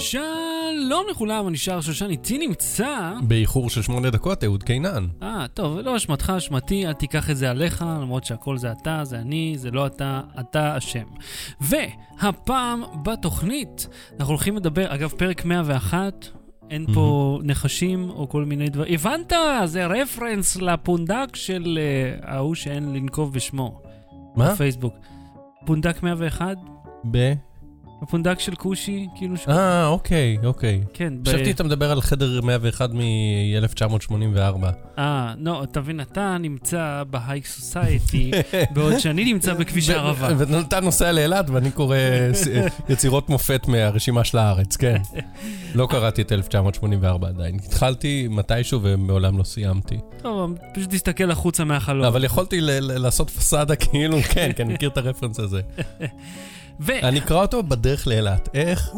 שלום לכולם, אני שר שושן, איתי נמצא באיחור של 8 דקות, אהוד קינן. טוב, לא אשמתך, אשמתי, אל תיקח את זה עליך, למרות שהכל זה אתה, זה אני, זה לא אתה, אתה השם. והפעם בתוכנית אנחנו הולכים לדבר, אגב, פרק 101, אין פה נחשים או כל מיני דבר. הבנת? זה רפרנס לפונדק של ההוא שאין לנקוב בשמו. מה? בפייסבוק. פונדק 101? הפונדק של קושי, כאילו ש... אוקיי. כן, חשבתי אתה מדבר על חדר 101 מ-1984. לא, תבין, אתה נמצא בהייק סוסייטי, בעוד שאני נמצא בכביש הערבה. ואתה נוסע לאלעד, ואני קורא יצירות מופת מהרשימה של הארץ, כן. לא קראתי את 1984 עדיין. התחלתי מתישהו ומעולם לא סיימתי. טוב, פשוט תסתכל החוצה מהחלום. אבל יכולתי לעשות פסאדה כאילו, כן, כי אני מכיר את הרפרנס הזה. אני אקרא אותו בדרך לאלת. איך?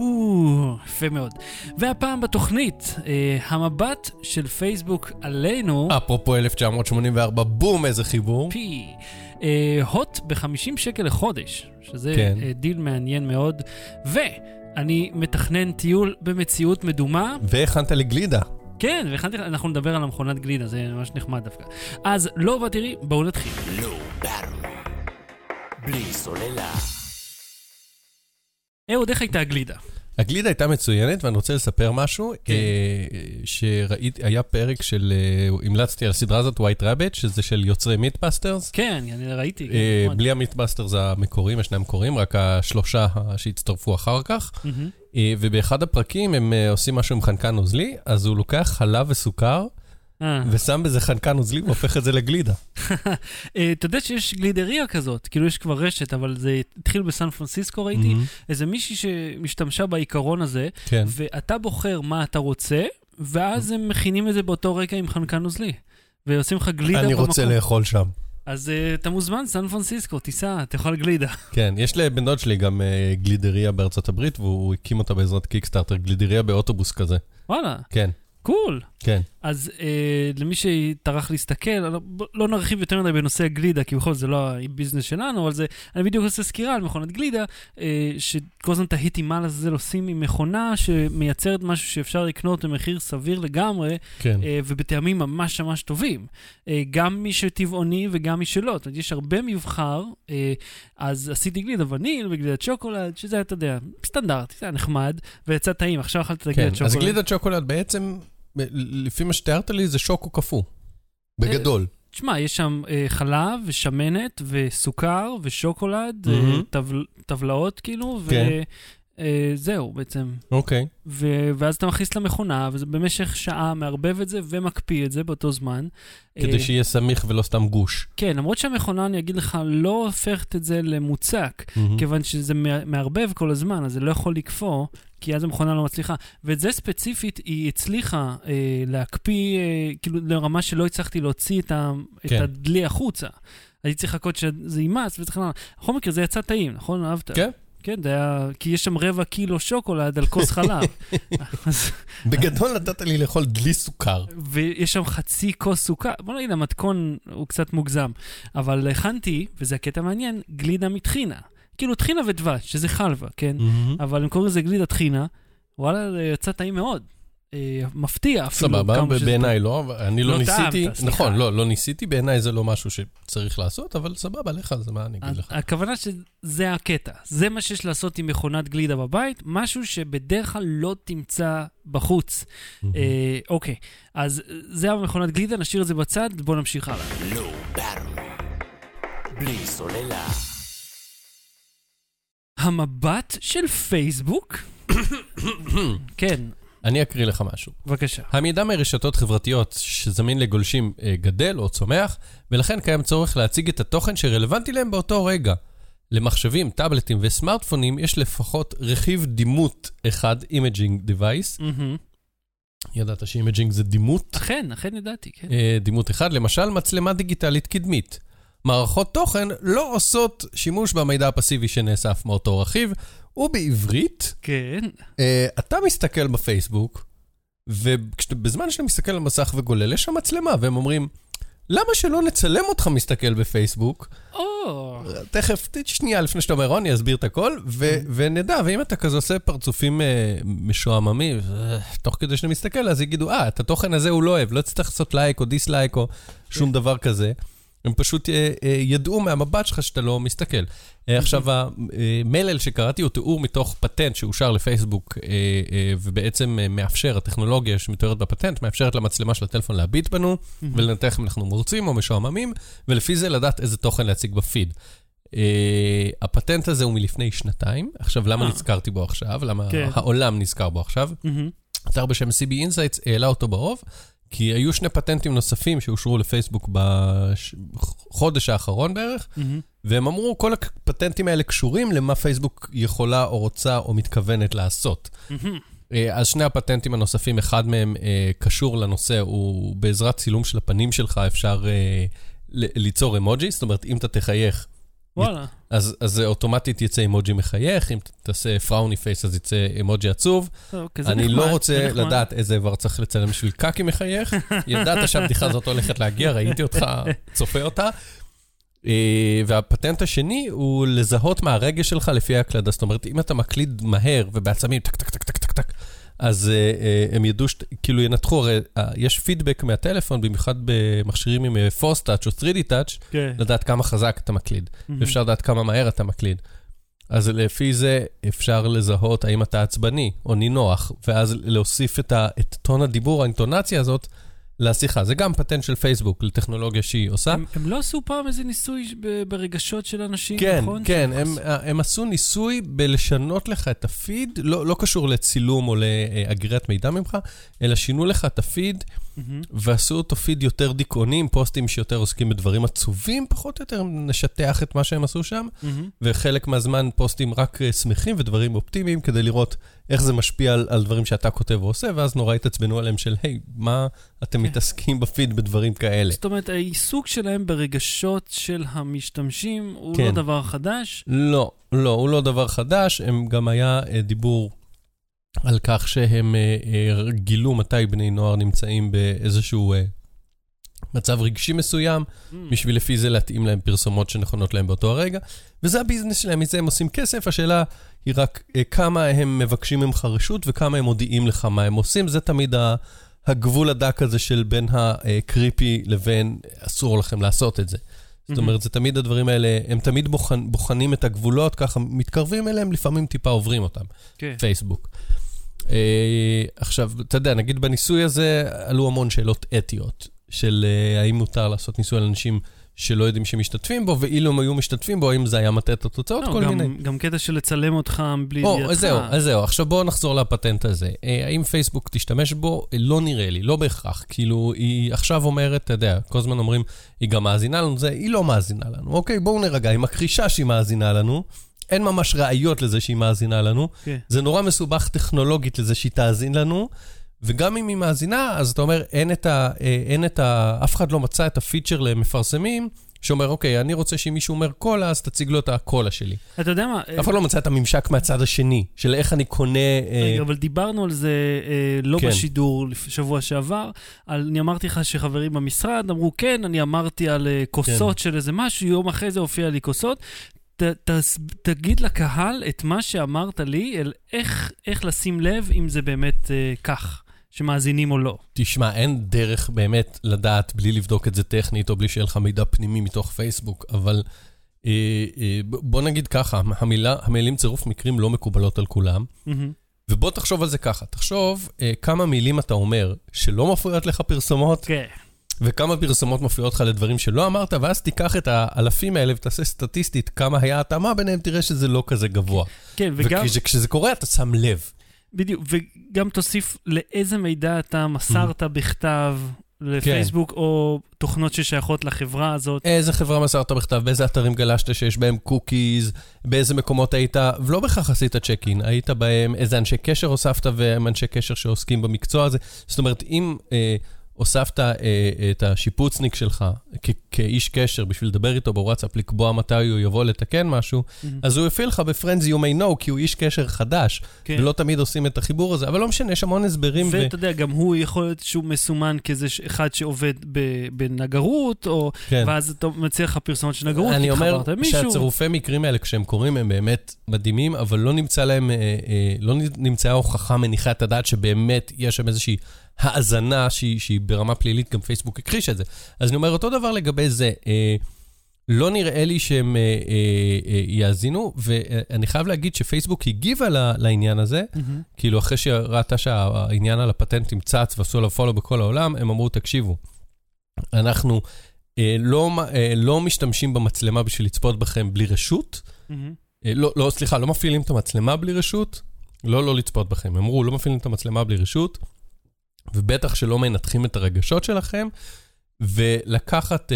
יפה מאוד. והפעם בתוכנית, המבט של פייסבוק עלינו. אפרופו 1984, בום, איזה חיבור. פי. הוט ב$50 לחודש, שזה דיל מעניין מאוד. ואני מתכנן טיול במציאות מדומה. והכנת לגלידה. כן, אנחנו נדבר על המכונת גלידה, זה ממש נחמד דווקא. אז לא בתראי, בואו נתחיל. לא ברמה, בלי סוללה. עוד איך הייתה הגלידה? הגלידה הייתה מצוינת, ואני רוצה לספר משהו, שראיתי, היה פרק של, המלצתי על הסדרה הזאת, White Rabbit, שזה של יוצרי MythBusters. כן, אני ראיתי. בלי ה-MythBusters המקורים, השני המקורים, רק השלושה שהצטרפו אחר כך, ובאחד הפרקים הם עושים משהו עם חנקן נוזלי, אז הוא לוקח חלב וסוכר, ושם בזה חנקן נוזלי והופך את זה לגלידה. אתה יודע שיש גלידריה כזאת, כאילו יש כבר רשת, אבל זה התחיל בסן פרנסיסקו, ראיתי איזה מישהי שמשתמשה בעיקרון הזה, ואתה בוחר מה אתה רוצה, ואז הם מכינים את זה באותו רגע עם חנקן נוזלי, ועושים לך גלידה. אני רוצה לאכול שם. אז אתה מוזמן, סן פרנסיסקו, תיסע, תאכל גלידה. כן, יש לבן דוד שלי גם גלידריה בארצות הברית, והוא הקים אותה בעזרת קיקסטארטר, גלידריה באוטובוס כזה. וואלה. כן. קול. כן. אז למי שטרח להסתכל, לא נרחיב יותר מדי בנושא הגלידה, כי בכל זאת זה לא הביזנס שלנו, אבל זה, אני בדיוק עושה סקירה על מכונת גלידה, שכל זמן תהיתי מה לזה עושים עם מכונה שמייצרת משהו שאפשר לקנות במחיר סביר לגמרי, כן. ובטעמים ממש ממש טובים. גם מי שטבעוני וגם מי שלא. זאת אומרת, יש הרבה מבחר, אז עשיתי גלידה וניל וגלידת שוקולד, שזה היה, אתה יודע, סטנדרט, זה היה נחמד, ויצא טעים, עכשיו אכלת את גלידת שוקולד. אז גלידת שוקולד בעצם לפי מה שתיארת לי, זה שוקו קפוא. בגדול. תשמע, יש שם חלב ושמנת וסוכר ושוקולד, טבלאות כאילו, וזהו בעצם. אוקיי. ואז אתה מכניס למכונה, ובמשך שעה מערבב את זה ומקפיא את זה באותו זמן. כדי שיהיה סמיך ולא סתם גוש. כן, למרות שהמכונה, אני אגיד לך, לא הופכת את זה למוצק, כיוון שזה מערבב כל הזמן, אז זה לא יכול לקפוא, כי אז המכונה לא מצליחה. ואת זה ספציפית, היא הצליחה להקפיא, כאילו לרמה שלא הצלחתי להוציא את הדלי החוצה. הייתי צריך לחכות שזה יימס, בכל מקרה, זה יצא טעים, נכון? אהבת? כן. כן, זה היה, כי יש שם 0.25 קילו שוקולד על כוס חלב. בגדול נתת לי לאכול דלי סוכר. ויש שם 0.5 כוס סוכר. בוא נגיד, המתכון הוא קצת מוגזם. אבל הכנתי, וזה הקטע מעניין, גלידה מטחינה. כאילו טחינה ודבש, שזה חלבה, כן? אבל אם קוראים לזה גלידה טחינה, וואלה, זה יצא טעים מאוד. מפתיע אפילו. סבבה, בעיניי לא, אני לא ניסיתי, נכון, לא ניסיתי, בעיניי זה לא משהו שצריך לעשות, אבל סבבה, לך, זה מה אני אגיד לך. הכוונה שזה הקטע, זה מה שיש לעשות עם מכונת גלידה בבית, משהו שבדרך כלל לא תמצא בחוץ. אוקיי, אז זה המכונת גלידה, נשאיר את זה בצד, בואו נמשיך הלאה. לא ברמה, בלי סוללה. המבט של פייסבוק? כן. אני אקריא לך משהו. בבקשה. המידע מרשתות חברתיות שזמין לגולשים גדל או צומח, ולכן קיים צורך להציג את התוכן שרלוונטי להם באותו רגע. למחשבים, טאבלטים וסמארטפונים יש לפחות רכיב דימות אחד, imaging device. ידעת שאימג'ינג זה דימות? אכן ידעתי, כן. דימות אחד, למשל מצלמה דיגיטלית קדמית. מערכות תוכן לא עושות שימוש במידע הפסיבי שנאסף מאותו רכיב, ובעברית, כן. אתה מסתכל בפייסבוק, ובזמן שאתה מסתכל על המסך וגולל, יש שם מצלמה, והם אומרים, למה שלא נצלם אותך מסתכל בפייסבוק? תכף, שנייה, לפני שאתה אומר, רוני, אסביר את הכל, ונדע, ואם אתה כזה עושה פרצופים משועממים, תוך כדי שאני מסתכל, אז יגידו, את התוכן הזה הוא לא אוהב, לא צריך לעשות לייק או דיסלייק או שום דבר כזה. הם פשוט ידעו מהמבט שלך שאתה לא מסתכל. עכשיו, המלל שקראתי הוא תיאור מתוך פטנט שאושר לפייסבוק, ובעצם מאפשר, הטכנולוגיה שמתוארת בפטנט, מאפשרת למצלמה של הטלפון להביט בנו, ולנתח אם אנחנו מרוצים או משועממים, ולפי זה לדעת איזה תוכן להציג בפיד. הפטנט הזה הוא מלפני 2 שנים, עכשיו למה נזכרתי בו עכשיו? למה העולם נזכר בו עכשיו? אתר בשם CB Insights העלה אותו באוב, כי היו 2 פטנטים נוספים שאושרו לפייסבוק בחודש האחרון בערך, והם אמרו, כל הפטנטים האלה קשורים למה פייסבוק יכולה או רוצה או מתכוונת לעשות. אז 2 הפטנטים הנוספים, אחד מהם קשור לנושא, הוא בעזרת צילום של הפנים שלך אפשר ליצור אמוג'י, זאת אומרת, אם אתה תחייך, אז אוטומטית יצא אמוג'י מחייך, אם תעשה פראוני פייס אז יצא אמוג'י עצוב. אני לא רוצה לדעת איזה עבר צריך לצלם בשביל קאקי מחייך, ידעת שהבדיחה הזאת הולכת להגיע, ראיתי אותך, צופה אותה. והפטנט השני הוא לזהות מהרגש שלך לפי ההקלדה, זאת אומרת, אם אתה מקליד מהר ובעצמים טק טק טק טק טק טק, אז הם ידעו, כאילו ינתחו, יש פידבק מהטלפון, במיוחד במכשירים עם 4-touch או 3D-touch, לדעת כמה חזק אתה מקליד, ואפשר לדעת כמה מהר אתה מקליד. אז לפי זה אפשר לזהות האם אתה עצבני או נינוח, ואז להוסיף את טון הדיבור, האינטונציה הזאת, לשיחה. זה גם פטנט של פייסבוק, לטכנולוגיה שהיא עושה. הם לא עשו פעם איזה ניסוי ברגשות של אנשים, נכון? כן, הם עשו ניסוי בלשנות לך את הפיד, לא קשור לצילום או לאגריית מידע ממך, אלא שינו לך את הפיד, ועשו אותו פיד יותר דיכאוני, פוסטים שיותר עוסקים בדברים עצובים, פחות או יותר נשטח את מה שהם עשו שם, וחלק מהזמן פוסטים רק שמחים ודברים אופטימיים, כדי לראות איך זה משפיע על דברים שאתה כותב ועושה, ואז נורא התעצבנו עליהם של, היי, מה אתם מתעסקים בפיד בדברים כאלה? זאת אומרת, העיסוק שלהם ברגשות של המשתמשים, הוא לא דבר חדש? לא, לא, הוא לא דבר חדש, הם גם היה דיבור על כך שהם גילו מתי בני נוער נמצאים באיזשהו מצב רגשי מסוים, בשביל לפי זה להתאים להם פרסומות שנכונות להם באותו הרגע, וזה הביזנס שלהם, מזה הם עושים כסף, השאלה היא רק כמה הם מבקשים ממך רשות, וכמה הם מודיעים לך מה הם עושים, זה תמיד הגבול הדק הזה של בין הקריפי לבין אסור לכם לעשות את זה. זאת אומרת, זה תמיד הדברים האלה, הם תמיד בוחנים את הגבולות, ככה מתקרבים אליהם, לפעמים טיפה עוברים אותם. פייסבוק. עכשיו, אתה יודע, נגיד בניסוי הזה עלו המון שאלות אתיות, של האם מותר לעשות ניסוי על אנשים שלא יודעים שמשתתפים בו, ואילו הם היו משתתפים בו, האם זה היה מטעת התוצאות, כל מיני. גם קטע של לצלם אותך בלי ידך. זהו. עכשיו בואו נחזור לפטנט הזה. האם פייסבוק תשתמש בו? לא נראה לי, לא בהכרח. כאילו, היא עכשיו אומרת, אתה יודע, כל הזמן אומרים, היא גם מאזינה לנו, זה, היא לא מאזינה לנו. אוקיי, בואו נרגע, היא מקרישה שהיא מאזינה לנו, אין ממש ראיות לזה שהיא מאזינה לנו, זה נורא מסובך טכנולוגית לזה שהיא תאזין לנו, וגם אם היא מאזינה, אז אתה אומר, אף אחד לא מצא את הפיצ'ר למפרסמים, שאומר, אוקיי, אני רוצה שמישהו אומר קולה, אז תציג לו את הקולה שלי. אתה יודע מה? אף אחד לא מצא את הממשק מהצד השני, של איך אני קונה... אבל דיברנו על זה לא בשידור שבוע שעבר, אני אמרתי לך שחברים במשרד אמרו, כן, אני אמרתי על כוסות של איזה משהו, יום אחרי זה הופיע לי כוסות, תגיד לקהל את מה שאמרת לי, איך לשים לב אם זה באמת כך. שמאזינים או לא. תשמע, אין דרך באמת לדעת בלי לבדוק את זה טכנית, או בלי שיהיה לך מידע פנימי מתוך פייסבוק, אבל בוא נגיד ככה, המילים צירוף מקרים לא מקובלות על כולם, ובוא תחשוב על זה ככה, תחשוב כמה מילים אתה אומר שלא מפריעות לך פרסומות, וכמה פרסומות מפריעות לך לדברים שלא אמרת, ואז תיקח את האלפים האלה ותעשה סטטיסטית כמה היה התאמה ביניהם, תראה שזה לא כזה גבוה. כן, וגם... וכשזה קורה אתה שם לב. בדיוק, וגם תוסיף לאיזה מידע אתה מסרת בכתב לפייסבוק, או תוכנות ששייכות לחברה הזאת. איזה חברה מסרת בכתב, באיזה אתרים גלשת שיש בהם קוקיז, באיזה מקומות היית, ולא בכך עשית צ'ק-אין, היית בהם, איזה אנשי קשר הוספת, והם אנשי קשר שעוסקים במקצוע הזה. זאת אומרת, אם הוספת את השיפוצניק שלך כאיש קשר בשביל לדבר איתו בוואטסאפ, לקבוע מתי הוא יבוא לתקן משהו, אז הוא יפעיל לך בפרנדס you may know, כי הוא איש קשר חדש, ולא תמיד עושים את החיבור הזה, אבל לא משנה, יש המון הסברים. ואתה יודע, גם הוא יכול להיות שהוא מסומן כאיזה אחד שעובד בנגרות, ואז אתה מציע לך פרסומת של נגרות, אני אומר שהצירופי מקרים האלה, כשהם קוראים, הם באמת מדהימים, אבל לא נמצא להם, לא נמצאה הוכחה מניחת הדעת שבאמת יש שם איזושהי האזנה שהיא ברמה פלילית, גם פייסבוק הכחיש את זה. אז אני אומר אותו דבר לגבי זה, לא נראה לי שהם יאזינו, ואני חייב להגיד שפייסבוק הגיבה לעניין הזה, כאילו אחרי שראתה שהעניין על הפטנטים צץ ועשו לו פולו בכל העולם, הם אמרו תקשיבו, אנחנו לא משתמשים במצלמה בשביל לצפות בכם בלי רשות, לא, סליחה, לא מפעילים את המצלמה בלי רשות, לא לצפות בכם, אמרו לא מפעילים את המצלמה בלי רשות, ובטח שלא מנתחים את הרגשות שלכם, ולקחת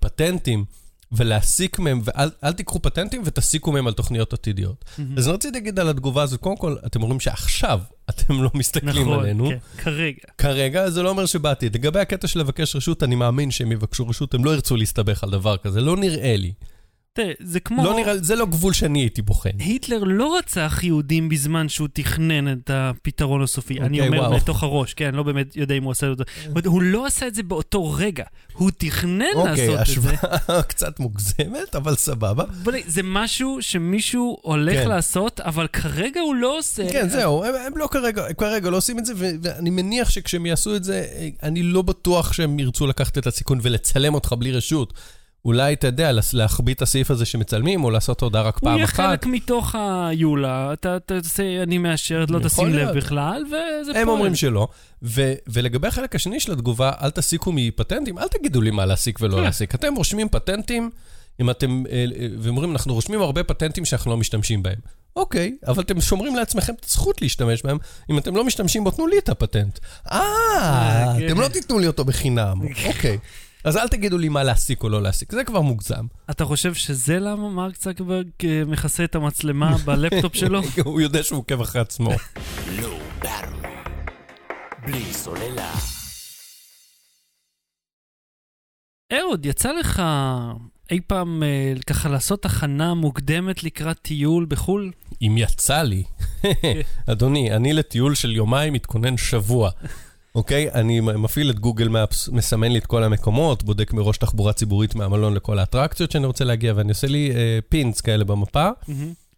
פטנטים, ולהסיק מהם, ואל תיקחו פטנטים, ותסיקו מהם על תוכניות עתידיות. אז אני רציתי להגיד על התגובה הזו, קודם כל, אתם אומרים שעכשיו אתם לא מסתכלים עלינו. נכון, כן, כרגע. כרגע, זה לא אומר שבאתי. לגבי הקטע של לבקש רשות, אני מאמין שהם יבקשו רשות, הם לא ירצו להסתבך על דבר כזה, לא נראה לי. זה כמו... לא נראה, זה לא גבול שאני הייתי בוחן. היטלר לא רצח יהודים בזמן שהוא תכנן את הפתרון הסופי. Okay, אני אומר מתוך הראש, כן, אני לא באמת יודע אם הוא עשה את זה. הוא לא עשה את זה באותו רגע. הוא תכנן לעשות השוואה את זה. קצת מוגזמת, אבל סבבה. זה משהו שמישהו הולך לעשות, אבל כרגע הוא לא עושה. כן, זהו. הם לא כרגע לא עושים את זה, ואני מניח שכשהם יעשו את זה, אני לא בטוח שהם ירצו לקחת את הסיכון ולצלם אותך בלי רשות. אולי, אתה יודע, להחביא את הסעיף הזה שמצלמים, או לעשות הודעה רק פעם אחת. הוא יהיה חלק מתוך היולה, אתה עושה, אני מאשרת, לא תשים לב בכלל, וזה פועל. הם אומרים שלא. ולגבי החלק השני של התגובה, אל תסיקו מפטנטים, אל תגידו לי מה להסיק ולא להסיק. אתם רושמים פטנטים, אם אתם, ואומרים, אנחנו רושמים הרבה פטנטים שאנחנו לא משתמשים בהם. אוקיי, אבל אתם שומרים לעצמכם את הזכות להשתמש בהם. אם אתם לא משתמשים בו, תנו לי את הפטנט. אתם לא תיתנו לי אותו בחינם. אוקיי. אז אל תגידו לי מה להסיק או לא להסיק, זה כבר מוגזם. אתה חושב שזה למה מרק צקברג מכסה את המצלמה בלפטופ שלו? הוא יודע שהוא עוקב אחרי עצמו. אהוד, יצא לך אי פעם ככה לעשות הכנה מוקדמת לקראת טיול בחול? אם יצא לי. אדוני, אני לטיול של יומיים מתכונן שבוע. אוקיי, אני מפעיל את גוגל מאפס, מסמן לי את כל המקומות, בודק מראש תחבורה ציבורית מהמלון לכל האטרקציות שאני רוצה להגיע, ואני עושה לי פינס כאלה במפה,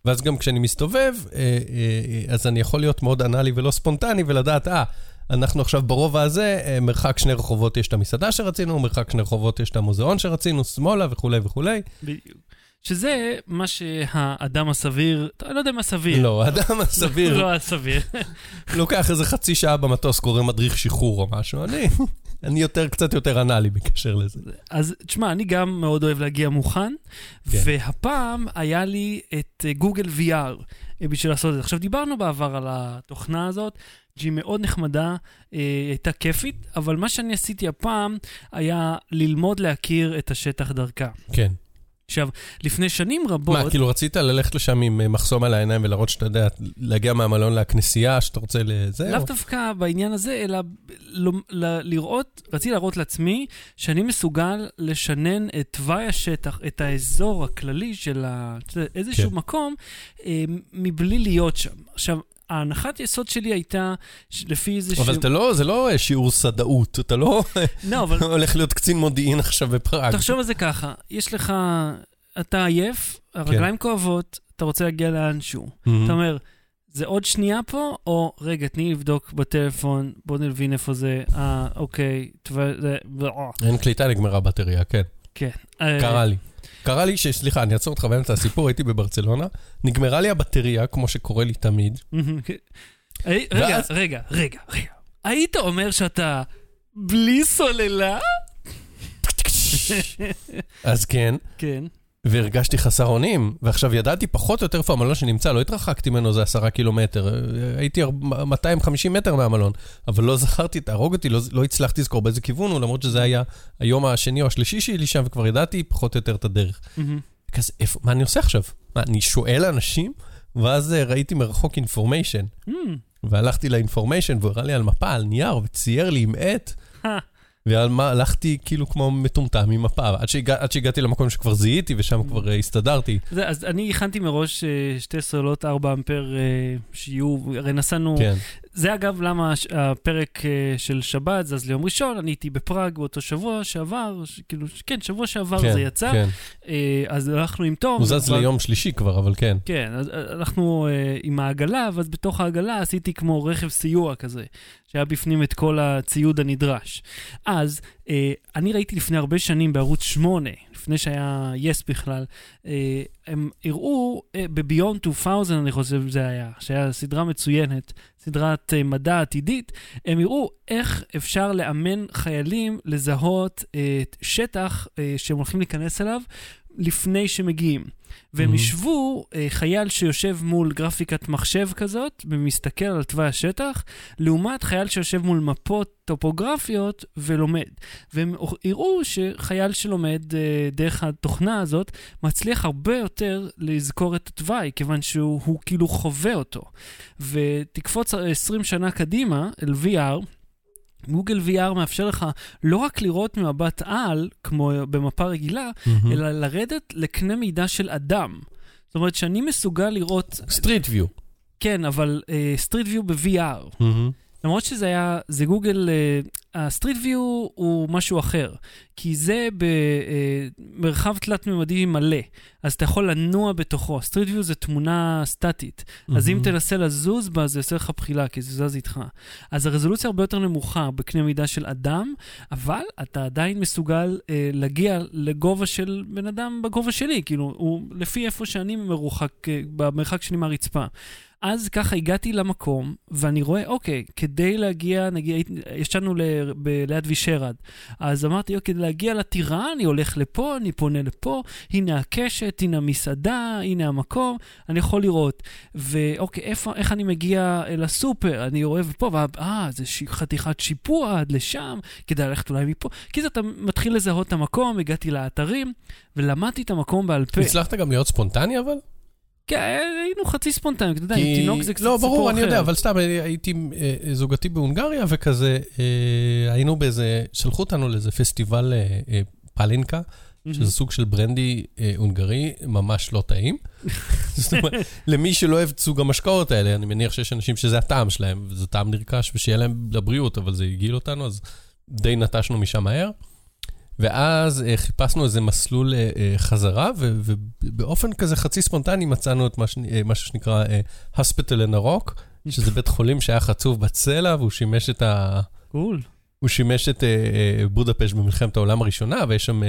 ואז גם כשאני מסתובב, אז אני יכול להיות מאוד אנלי ולא ספונטני, ולדעת, אנחנו עכשיו ברובע הזה, מרחק 2 רחובות יש את המסעדה שרצינו, מרחק 2 רחובות יש את המוזיאון שרצינו, שמאלה וכולי וכולי. בדיוק. שזה מה שהאדם הסביר, אני לא יודע מה סביר. לא, האדם הסביר. לא הסביר. לוקח איזה חצי שעה במטוס, קורא מדריך שחרור או משהו. אני קצת יותר אנלי בקשר לזה. אז תשמע, אני גם מאוד אוהב להגיע מוכן, והפעם היה לי את גוגל VR בשביל לעשות את זה. עכשיו דיברנו בעבר על התוכנה הזאת, שהיא מאוד נחמדה, הייתה כיפית, אבל מה שאני עשיתי הפעם היה ללמוד להכיר את השטח דרכה. כן. עכשיו, לפני שנים רבות... מה, כאילו רצית ללכת לשם עם מחסום על העיניים ולראות שאתה יודע, להגיע מהמלון לכנסייה, שאתה רוצה לזה? לאו דווקא בעניין הזה, אלא לראות, רציתי להראות לעצמי, שאני מסוגל לשנן את תוואי השטח, את האזור הכללי של איזשהו מקום, מבלי להיות שם. עכשיו, ההנחת יסוד שלי הייתה לפי איזשהו... אבל זה לא שיעור סדאות, אתה לא הולך להיות קצין מודיעין עכשיו בפראג. תחשוב על זה ככה, יש לך, אתה עייף, הרגליים כואבות, אתה רוצה להגיע לאנשהו. אתה אומר, זה עוד שנייה פה, או רגע, תני לבדוק בטלפון, בוא נלבין איפה זה, אוקיי, אין קליטה, נגמרה בטריה, כן. כן. קרה לי. קרה לי שסליחה, אני אעצור אותך באמת את הסיפור, הייתי בברצלונה, נגמרה לי הבטריה, כמו שקורה לי תמיד. רגע. היית אומר שאתה בלי סוללה? אז כן. כן. והרגשתי חסר אונים, ועכשיו ידעתי פחות או יותר איפה המלון שנמצא, לא התרחקתי ממנו, זה 10 קילומטר, הייתי 250 מטר מהמלון, אבל לא זכרתי, תהרוג אותי, לא הצלחתי לזכור באיזה כיוון, ולמרות שזה היה היום השני או השלישי שלי שם, וכבר ידעתי פחות או יותר את הדרך. אז איפה, מה אני עושה עכשיו? מה, אני שואל אנשים, ואז ראיתי מרחוק אינפורמיישן, והלכתי לאינפורמיישן, והוא הראה לי על מפה, על נייר, וצייר לי עם עט, והלכתי כאילו כמו מטומטם עם מפה, עד שהגעתי למקום שכבר זיהיתי, ושם כבר הסתדרתי. אז אני הכנתי מראש שתי סוללות 4 אמפר שיהיו, הרי נסענו, זה אגב למה הפרק של שבת, אז ליום ראשון, אני הייתי בפראג באותו שבוע שעבר, כאילו, כן, שבוע שעבר זה יצא, אז הלכנו עם תום. מוזז ליום שלישי כבר, אבל כן. כן, אז הלכנו עם העגלה, ואז בתוך העגלה עשיתי כמו רכב סיוע כזה, שהיה בפנים את כל הציוד הנדרש. אז אני ראיתי לפני הרבה שנים בערוץ 8, לפני שהיה יס בכלל, הם הראו בביון 2000, אני חושב זה היה, שהיה סדרה מצוינת, סדרת מדע עתידית, הם הראו איך אפשר לאמן חיילים לזהות שטח שהם הולכים להיכנס אליו, לפני שמגיעים. והם ישבו חייל שיושב מול גרפיקת מחשב כזאת, ומסתכל על תוואי השטח, לעומת חייל שיושב מול מפות טופוגרפיות ולומד. והם הראו שחייל שלומד דרך התוכנה הזאת, מצליח הרבה יותר לזכור את התוואי, כיוון שהוא כאילו חווה אותו. ותקפוץ 20 שנה קדימה, אל VR, גוגל VR מאפשר לך לא רק לראות ממבט על, כמו במפה רגילה, אלא לרדת לקנה מידע של אדם. זאת אומרת שאני מסוגל לראות... Street View. כן, אבל Street View ב-VR. למרות שזה היה, זה גוגל... ה-Street View הוא משהו אחר, כי זה במרחב תלת-ממדי מלא, אז אתה יכול לנוע בתוכו. Street View זה תמונה סטטית, אז אם תנסה לזוז בה, זה יעשה לך בחילה, כי זה זז איתך. אז הרזולוציה הרבה יותר נמוכה בקנה מידה של אדם, אבל אתה עדיין מסוגל להגיע לגובה של בן אדם בגובה שלי, כאילו, הוא לפי איפה שאני מרוחק, במרחק שלי מהרצפה. אז ככה הגעתי למקום, ואני רואה, אוקיי, כדי להגיע, נגיע, ישנו ליד וישרד, אז אמרתי, אוקיי, כדי להגיע לטירה, אני הולך לפה, אני פונה לפה, הנה הקשת, הנה המסעדה, הנה המקום, אני יכול לראות, ואוקיי, איך אני מגיע לסופר, אני רואה פה, זה חתיכת שיפוע עד לשם, כדי ללכת אולי מפה, כי אתה מתחיל לזהות את המקום, הגעתי לאתרים, ולמדתי את המקום בעל פה. הצלחת גם להיות ספונטני, אבל? כן, היינו חצי ספונטני, אתה יודע, עם תינוק זה קצת סיפור אחר. לא, ברור, אני יודע, אבל סתם, הייתי זוגתי בהונגריה וכזה, היינו באיזה, שלחו אותנו לאיזה פסטיבל פלינקה, שזה סוג של ברנדי הונגרי, ממש לא טעים. זאת אומרת, למי שלא אוהב סוג המשקאות האלה, אני מניח שיש אנשים שזה הטעם שלהם, וזה טעם נרכש, ושיהיה להם לבריאות, אבל זה הגיל אותנו, אז די נטשנו משם מהר. ואז חיפשנו איזה מסלול חזרה, ובאופן כזה חצי ספונטני מצאנו את מה שנקרא הוספיטל אין הרוק, שזה בית חולים שהיה חצוב בצלע, והוא שימש את בודפשט במלחמת העולם הראשונה, ויש שם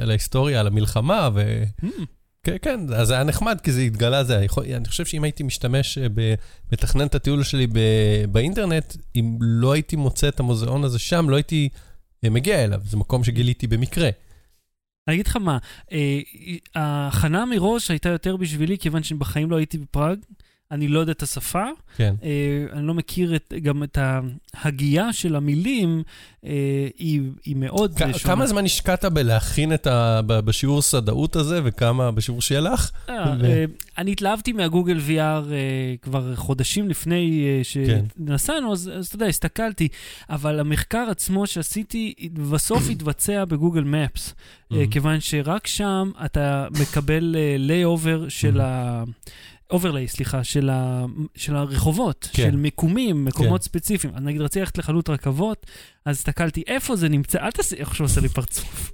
על ההיסטוריה, על המלחמה, כן, אז זה היה נחמד, כי זה התגלה, אני חושב שאם הייתי משתמש, מתכנן את הטיול שלי באינטרנט, אם לא הייתי מוצא את המוזיאון הזה שם, לא הייתי... מגיע אליו, זה מקום שגיליתי במקרה. אני אגיד לך מה, ההכנה מראש הייתה יותר בשבילי, כיוון שבחיים לא הייתי בפראג, אני לא יודע את השפה, אני לא מכיר גם את ההגייה של המילים, היא מאוד... כמה זמן השקעת בלהכין בשיעור סדאות הזה, וכמה בשיעור שלך? אני התלהבתי מהגוגל VR כבר חודשים לפני שנסענו, אז אתה יודע, הסתכלתי, אבל המחקר עצמו שעשיתי, בסוף התבצע בגוגל מפס, כיוון שרק שם אתה מקבל לייאובר של ה... אוברלי, סליחה, של הרחובות, של מיקומים, מקומות ספציפיים. אני נגיד, רציתי ללכת לחלות רכבות, אז הסתכלתי איפה זה נמצא, אל תעשה, איך שהוא עשה לי פרצוף.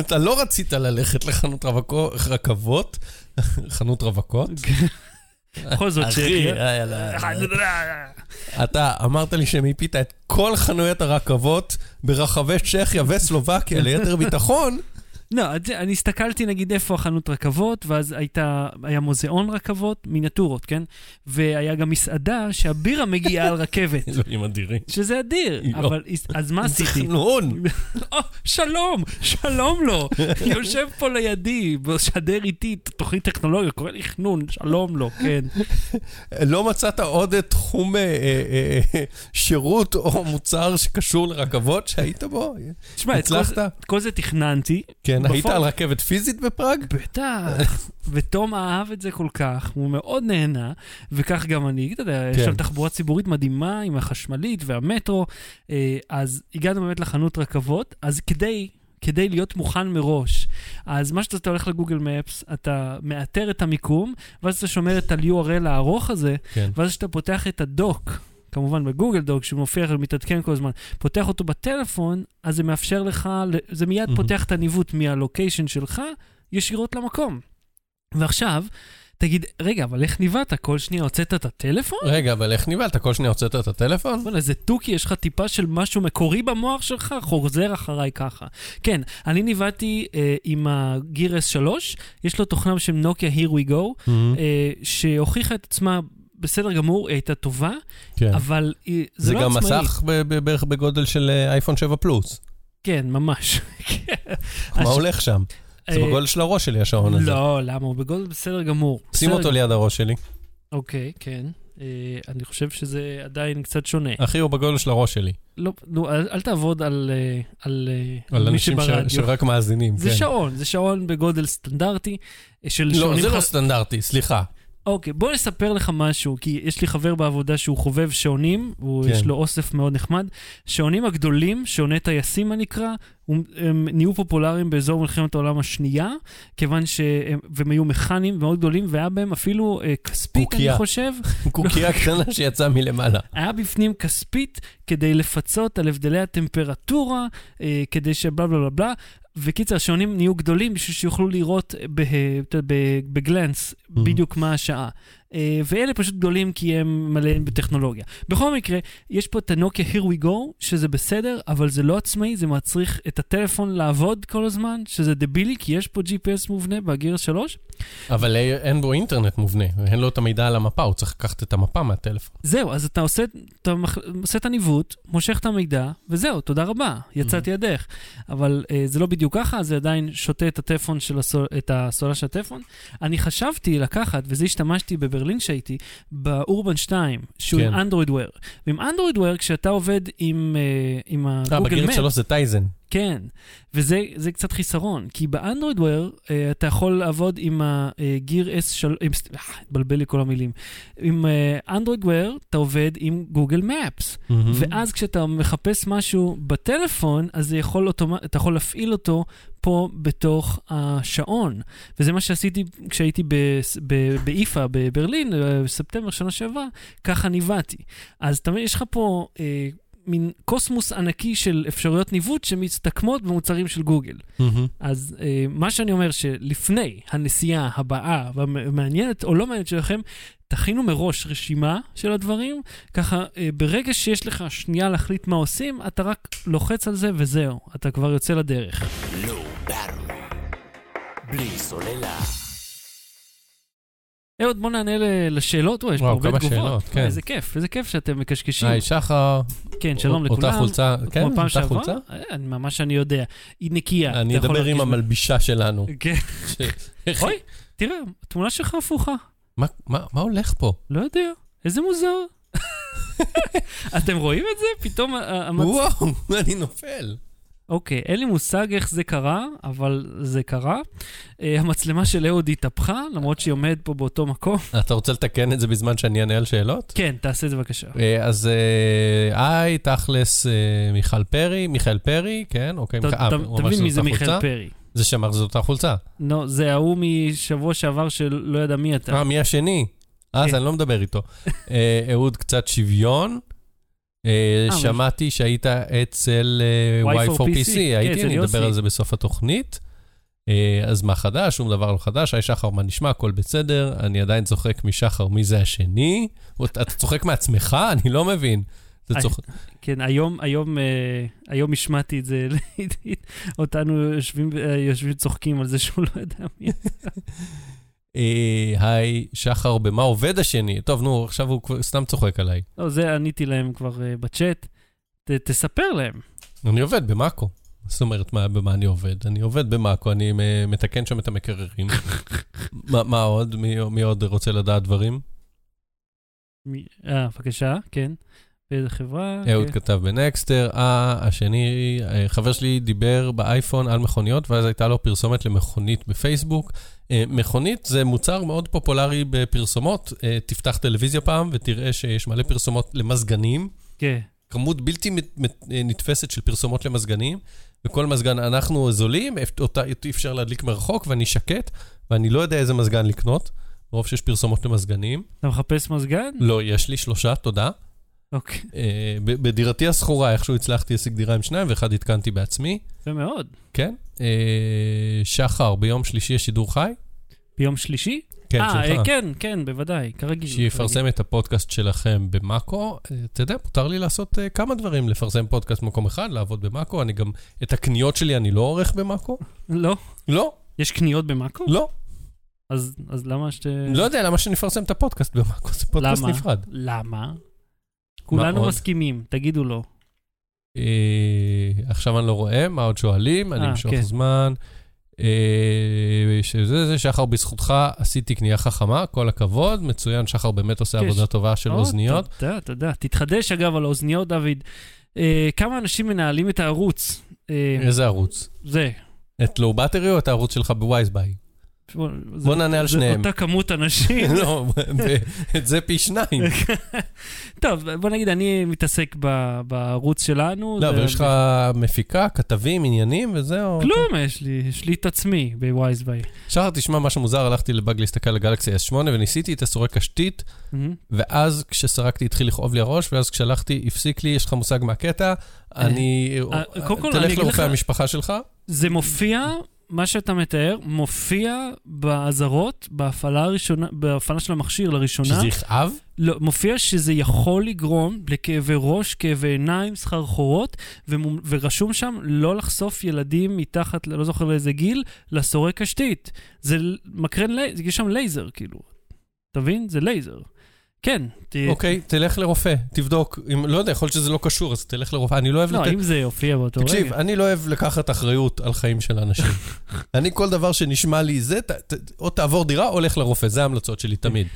אתה לא רצית ללכת לחנות רכבות, חנות רווקות? בכל זאת, אתה אמרת לי שמיפית את כל חנויות הרכבות ברחבי צ'כיה וסלובקיה ליתר ביטחון, לא, אני הסתכלתי נגיד איפה החנות רכבות, ואז היה מוזיאון רכבות, מיניאטורות, כן? והיה גם מסעדה שהבירה מגיעה על רכבת. אלוהים אדירים. שזה אדיר, אבל אז מה עשיתי? חנון. שלום, שלום לו. יושב פה לידי, שדר איתי תוכנית טכנולוגיה, קורא לי חנון, שלום לו, כן. לא מצאת עוד את תחום שירות או מוצר שקשור לרכבות שהיית בו? תשמע, את כל זה תכננתי, כן. כן, היית על רכבת פיזית בפראג? בטח, ותום אהב את זה כל כך, הוא מאוד נהנה, וכך גם אני, אתה יודע, יש שם תחבורה ציבורית מדהימה עם החשמלית והמטרו, אז הגענו באמת לחנות רכבות, אז כדי להיות מוכן מראש. אז מה שאתה הולך לגוגל מפס, אתה מאתר את המיקום, ואז אתה שומר את ה-URL הארוך הזה, ואז שאתה פותח את הדוק, כמובן בגוגל דוק, שמופיע ומתעדכן כל הזמן, פותח אותו בטלפון, אז זה מאפשר לך, זה מיד פותח את הניווט מהלוקיישן שלך, ישירות למקום. ועכשיו, תגיד, רגע, אבל איך ניווטת? כל שנייה הוצאת את הטלפון? רגע, אבל איך ניווטת? כל שנייה הוצאת את הטלפון? בוא'לה, זה טוקי, יש לך טיפה של משהו מקורי במוח שלך, חוזר אחריי ככה. כן, אני ניווטתי עם הגיר S3, יש לו תוכנה בשם נוקיה Here We Go, שהוכיחה את עצמה בסדר גמור, היא הייתה טובה, כן. אבל היא, זה לא עצמאי. זה גם מסך בערך בגודל של אייפון 7 פלוס. כן, ממש. מה הולך שם? זה בגודל של הראש שלי, השעון הזה. לא, למה? הוא בגודל בסדר גמור. שים אותו ליד הראש שלי. אוקיי, כן. אני חושב שזה עדיין קצת שונה. אחי, הוא בגודל של הראש שלי. לא, אל תעבוד על אנשים שרק מאזינים. זה שעון, זה שעון בגודל סטנדרטי. לא, זה לא סטנדרטי, סליחה. אוקיי, בוא נספר לך משהו, כי יש לי חבר בעבודה שהוא חובב שעונים, יש לו אוסף מאוד נחמד. שעונים הגדולים, שעוני טייסים הנקרא, הם נהיו פופולריים באזור מלחמת העולם השנייה, כיוון שהם היו מכנים מאוד גדולים, והיה בהם אפילו כספית, אני חושב. קוקיה קטנה שיצאה מלמעלה. היה בפנים כספית כדי לפצות על הבדלי הטמפרטורה, כדי שבלה בלה בלה בלה, וקיצר, שעונים נהיו גדולים בשביל שיוכלו לראות בגלנס בדיוק מה השעה. ואלה פשוט גדולים כי הם מלאים בטכנולוגיה. בכל מקרה, יש פה את הנוקיה Here We Go, שזה בסדר, אבל זה לא עצמאי, זה מצריך את הטלפון לעבוד כל הזמן, שזה דבילי, כי יש פה GPS מובנה בגיר 3. אבל אין בו אינטרנט מובנה, אין לו את המידע על המפה, הוא צריך לקחת את המפה מהטלפון. זהו, אז אתה עושה את הניווט, מושך את המידע, וזהו, תודה רבה, יצאתי ידך. אבל זה לא בדיוק ככה, זה עדיין שותה את הטלפון של הסוללה של הטלפון. אני חשבתי לקחת, וזה השתמשתי בברלין שהייתי, באורבן 2, שהוא עם Android Wear. ועם Android Wear, כשאתה עובד עם הגוגל מפס, בגיר 3 זה טייזן. כן, וזה קצת חיסרון, כי באנדרואיד וויר אתה יכול לעבוד עם הגיר S3, בלבל לי כל המילים, עם אנדרואיד וויר אתה עובד עם גוגל מפס, ואז כשאתה מחפש משהו בטלפון, אז אתה יכול להפעיל אותו פה בתוך השעון, וזה מה שעשיתי כשהייתי באיפה, בברלין, בספטמבר שנה שעברה, ככה ניווטתי. אז תמיד יש לך פה מין קוסמוס ענקי של אפשרויות ניווט שמצטקמות במוצרים של גוגל. אז מה שאני אומר שלפני הנסיעה הבאה והמעניינת או לא מעניינת שלכם, תכינו מראש רשימה של הדברים, ככה ברגע שיש לך שנייה להחליט מה עושים, אתה רק לוחץ על זה וזהו, אתה כבר יוצא לדרך. בלי סוללה. עוד בוא נענה לשאלות, יש פה הרבה תגובות, איזה כיף שאתם מקשקשים. היי שחר, כן, שלום לכולם. אותה חולצה, כן, אותה חולצה? ממש אני יודע, היא נקייה. אני אדבר עם המלבישה שלנו. אוי, תראה, התמונה שלך הפוכה. מה הולך פה? לא יודע, איזה מוזר. אתם רואים את זה? פתאום וואו, אני נופל. אוקיי, אין לי מושג איך זה קרה, אבל זה קרה. המצלמה של אהוד התהפכה, למרות שהיא עומד פה באותו מקום. אתה רוצה לתקן את זה בזמן שאני אענה על שאלות? כן, תעשה את זה בבקשה. אז היי, תכלס מיכאל פרי, כן, אוקיי. תבין מי זה מיכאל פרי. זה שמר, זו אותה חולצה. לא, זה ההוא משבוע שעבר שלא ידע מי אתה. מי השני? אז אני לא מדבר איתו. אהוד קצת שוויון. שמעתי שהיית אצל Y4PC, הייתי, נדבר על זה בסוף התוכנית. אז מה חדש? שום דבר לא חדש. היי שחר, מה נשמע? הכל בסדר. אני עדיין צוחק משחר, מי זה השני? אתה צוחק מעצמך? אני לא מבין. כן, היום השמעתי את זה. אותנו יושבים צוחקים על זה שהוא לא יודע מי זה. היי, שחר, במה עובד השני? טוב, נו, עכשיו הוא סתם צוחק עליי. לא, זה עניתי להם כבר בצ'אט. תספר להם. אני עובד במאקו. זאת אומרת, במה אני עובד? אני עובד במאקו, אני מתקן שם את המקררים. מה עוד? מי עוד רוצה לדעת דברים? בבקשה, כן. באיזה חברה. אהוד כתב בנקסטר, השני, חבר שלי דיבר באייפון על מכוניות, ואז הייתה לו פרסומת למכונית בפייסבוק. מכונית זה מוצר מאוד פופולרי בפרסומות, תפתח טלוויזיה פעם ותראה שיש מלא פרסומות למזגנים. כן. כמות בלתי נתפסת של פרסומות למזגנים, וכל מזגן אנחנו זולים, אותה אפשר להדליק מרחוק, ואני שקט, ואני לא יודע איזה מזגן לקנות, רוב שיש פרסומות למזגנים. אתה מחפש מזגן? לא, יש לי 3, תודה. אוקיי. בדירתי הסחורה, איכשהו הצלחתי להשיג דירה עם 2, ואחד התקנתי בעצמי. זה מאוד. כן. שחר, ביום שלישי יש שידור חי? ביום שלישי? כן, כן, בוודאי, כרגיל. שיפרסם את הפודקאסט שלכם במאקו, אתה יודע, פותר לי לעשות כמה דברים, לפרסם פודקאסט במקום אחד, לעבוד במאקו, אני גם, את הקניות שלי אני לא עורך במאקו. לא. לא. יש קניות במאקו? לא. אז למה ש... לא יודע, למה שנפרסם את הפודקאסט במאקו, זה פודקאסט נפרד. למה? כולנו מסכימים, תגידו לו. עכשיו אני לא רואה, מה עוד שואלים, אני משוך זמן... שזה שחר בזכותך עשיתי קנייה חכמה, כל הכבוד, מצוין, שחר באמת עושה עבודה טובה של אוזניות. תודה, תודה. תתחדש אגב על האוזניות, דוד. כמה אנשים מנהלים את הערוץ? איזה ערוץ? זה. את לואו באטרי או את הערוץ שלך בווייזביי? בוא נענה על שניהם. אותה כמות אנשים. לא, את זה פי 2. טוב, בוא נגיד, אני מתעסק בערוץ שלנו. לא, אבל יש לך מפיקה, כתבים, עניינים וזהו. כלום, יש לי את עצמי בווייז ביי. שחר, תשמע משהו מוזר, הלכתי לבאג להסתכל לגלקסי S8 וניסיתי את הסורק קשתית, ואז כשסרקתי התחיל לכאוב לי הראש, ואז כשהלכתי, הפסיק לי, יש לך מושג מהקטע, אני... תלך לרופא המשפחה שלך. זה מופיע... מה שאתה מתאר מופיע בעזרות, בהפעלה של המכשיר לראשונה. שזה יכאב? לא, מופיע שזה יכול לגרום לכאבי ראש, כאבי עיניים, סחרחורות, ורשום שם לא לחשוף ילדים מתחת, לא זוכר לאיזה גיל, לסורק קשתית. זה מקרן, זה יש שם לייזר, כאילו. תבין? זה לייזר. כן. אוקיי, תלך לרופא, תבדוק. לא יודע, יכול להיות שזה לא קשור, אז תלך לרופא. אני לא אוהב... לא, אם זה יופיע באותו רגע. תקשיב, אני לא אוהב לקחת אחריות על חיים של אנשים. אני כל דבר שנשמע לי זה, או תעבור דירה, או הולך לרופא. זה ההמלצות שלי תמיד.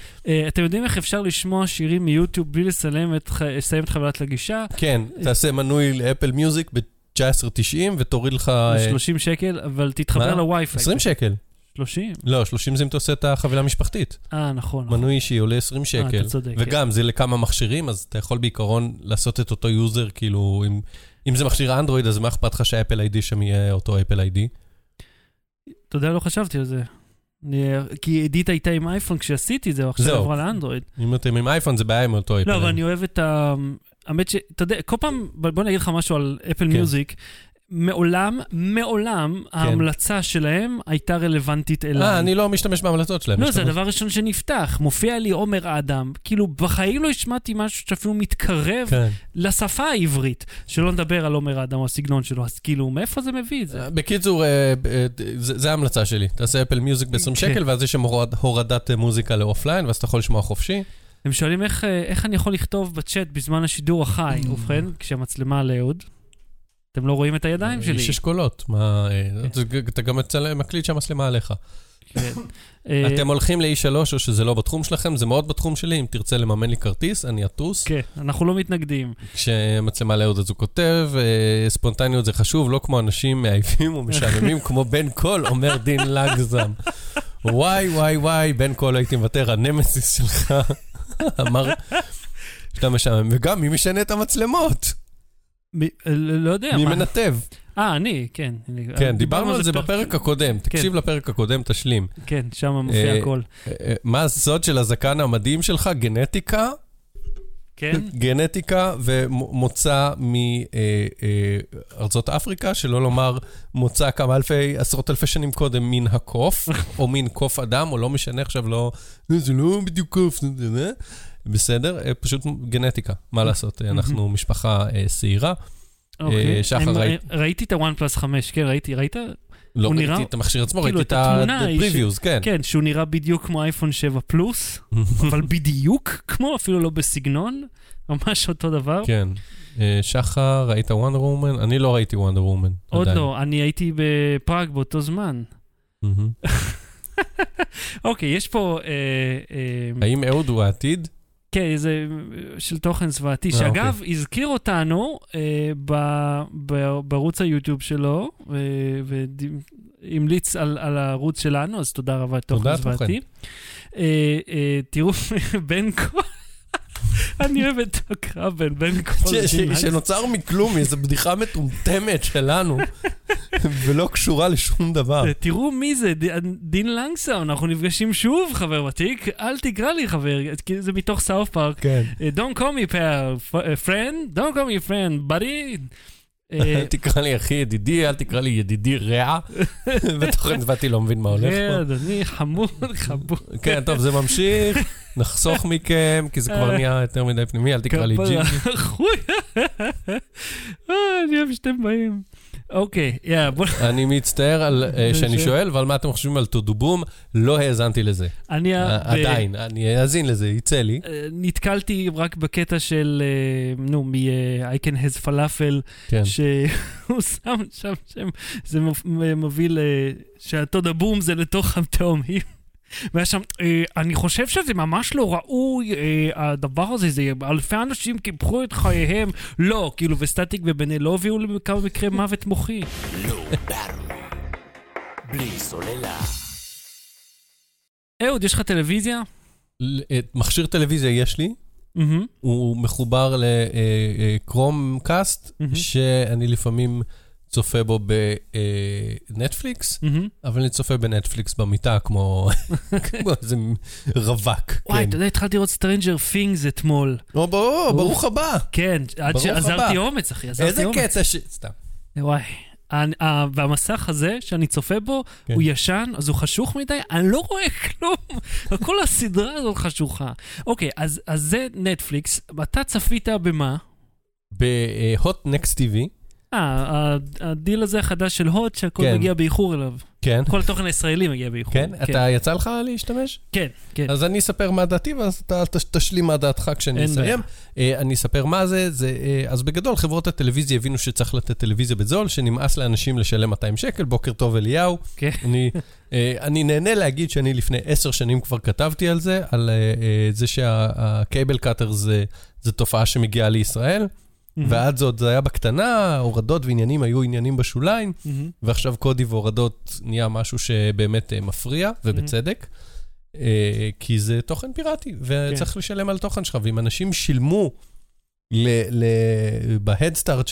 אתם יודעים איך אפשר לשמוע שירים מיוטיוב בלי לסיים את חבילת לגישה? כן, תעשה מנוי לאפל מיוזיק ב$19.90 ותוריד לך... 30 שקל, אבל תתחבר לווי-פיי. 20 שקל. 30? לא, 30 זה אם אתה עושה את החבילה המשפחתית. נכון. מנוי אישי עולה 20 שקל. אתה צודק. וגם, זה לכמה מכשירים, אז אתה יכול בעיקרון לעשות את אותו יוזר, כאילו, אם זה מכשיר אנדרואיד, אז מה אכפת לך שהאפל איי-די שם יהיה אותו אפל איי-די? אתה יודע, לא חשבתי על זה. כי עדית הייתה עם אייפון כשעשיתי זה, או עכשיו עברה לאנדרואיד. אם אתם עם אייפון, זה בעיה עם אותו אפל. לא, אבל אני אוהב את ה... האמת ש... אתה יודע, כל פעם, בוא נגיד לך משהו על אפל מיוזיק. מעולם ההמלצה שלהם הייתה רלוונטית אליי. אני לא משתמש בהמלצות שלהם. לא, זה הדבר הראשון שנפתח. מופיע לי עומר אדם. כאילו, בחיים לא השמעתי משהו שאפילו מתקרב לשפה העברית. שלא נדבר על עומר אדם או הסגנון שלו. אז כאילו, מאיפה זה מביא את זה? בקיצור, זה ההמלצה שלי. תעשה אפל מיוזיק ב-20 שקל, ואז יש שם הורדת מוזיקה לאופליין, ואז אתה יכול לשמוע חופשי. הם שואלים איך אני יכול לכתוב בצ'אט בזמן השידור החי, ובכן, כשהמצלמה לאהוד. אתם לא רואים את הידיים שלי. יש אשכולות. אתה גם מקליט שהמצלמה עליך. אתם הולכים ל-E3 או שזה לא בתחום שלכם, זה מאוד בתחום שלי. אם תרצה לממן לי כרטיס, אני אטוס. כן, אנחנו לא מתנגדים. כשמצלמה לאהוד אז הוא כותב, ספונטניות זה חשוב, לא כמו אנשים מעייבים ומשעממים, כמו בן קול, אומר דין לגזם. וואי, וואי, וואי, בן קול הייתי מוותר, הנמסיס שלך. אמר, שאתה משעמם. וגם מי משנה את המצלמות? לא יודע. מי מנתב? אני, כן. כן, דיברנו על זה בפרק הקודם. תקשיב לפרק הקודם, תשלים. כן, שם מופיע הכל. מה הסוד של הזקן המדהים שלך? גנטיקה? כן. גנטיקה ומוצא מארצות אפריקה, שלא לומר מוצא כמה אלפי, עשרות אלפי שנים קודם מן הקוף, או מן קוף אדם, או לא משנה עכשיו, לא... זה לא בדיוק קוף, זה... בסדר, פשוט גנטיקה, מה לעשות, אנחנו משפחה סעירה. ראיתי את ה-OnePlus 5, כן, ראית? לא ראיתי את המכשיר עצמו, ראיתי את ה-Previews, כן. כן, שהוא נראה בדיוק כמו אייפון 7 פלוס, אבל בדיוק כמו, אפילו לא בסגנון, ממש אותו דבר. כן, שחר, ראית וונדר וומן? אני לא ראיתי וונדר וומן. עוד לא, אני הייתי בפראג באותו זמן. אוקיי, יש פה... האם אהוד הוא העתיד? כן, זה של תוכן סבעתי, שאגב, הזכיר אותנו בערוץ היוטיוב שלו, והמליץ על הערוץ שלנו, אז תודה רבה, תוכן סבעתי. תראו, בין כל... אני אוהב את הקרבן, בין כל... שנוצר מכלום, איזו בדיחה מטומטמת שלנו, ולא קשורה לשום דבר. תראו מי זה, דין לנגסאון, אנחנו נפגשים שוב, חבר ותיק, אל תקרא לי חבר, זה מתוך סאוף פארק. Don't call me friend, don't call me friend, buddy. אל תקרא לי אחי ידידי, אל תקרא לי ידידי רע, ותוכן זוותי לא מבין מה הולך פה. אדוני, חמוד. כן, טוב, זה ממשיך, נחסוך מכם, כי זה כבר נהיה יותר מדי פנימי, אל תקרא לי ג'י. אני אוהב שאתם באים. אוקיי, בוא... אני מצטער על שאני שואל, ועל מה אתם חושבים על תודובום, לא האזנתי לזה. עדיין, אני אאזין לזה, יצא לי. נתקלתי רק בקטע של, I can has falafel, שהוא שם שם, זה מביא שהתודבום זה לתוך התאומים. ועכשיו, אני חושב שזה ממש לא ראוי, הדבר הזה, זה אלפי אנשים קיפחו את חייהם, לא, כאילו, וסטטיק ובני לא הביאו לכמה מקרה מוות מוחי. לא ברור, בלי סוללה. אהוד, יש לך טלוויזיה? מכשיר טלוויזיה יש לי, הוא מחובר לקרום קאסט, שאני לפעמים... צופה בו בנטפליקס, אבל אני צופה בנטפליקס במיטה כמו איזה רווק. וואי, אתה יודע, התחלתי לראות Stranger Things אתמול. ברוך הבא. כן, עד שעזרתי אומץ, אחי. איזה קטע ש... סתם. וואי. והמסך הזה שאני צופה בו, הוא ישן, אז הוא חשוך מדי, אני לא רואה כלום. כל הסדרה הזאת חשוכה. אוקיי, אז זה נטפליקס. אתה צפית במה? ב-Hot Next TV. הדיל הזה החדש של הוט שהכל מגיע באיחור אליו. כן. כל התוכן הישראלי מגיע באיחור. כן? אתה יצא לך להשתמש? כן, כן. אז אני אספר מה דעתי ואז אתה תשלים מה דעתך כשאני אסיים. אני אספר מה זה. אז בגדול חברות הטלוויזיה הבינו שצריך לתת טלוויזיה בזול, שנמאס לאנשים לשלם 200 שקל, בוקר טוב אליהו. כן. אני נהנה להגיד שאני לפני 10 שנים כבר כתבתי על זה, על זה שהקייבל קאטר זה תופעה שמגיעה לישראל. ועד זאת זה היה בקטנה, הורדות ועניינים היו עניינים בשוליים, ועכשיו קודי והורדות נהיה משהו שבאמת מפריע, ובצדק, כי זה תוכן פיראטי, וצריך לשלם על תוכן שלך, ואם אנשים שילמו בהדסטארט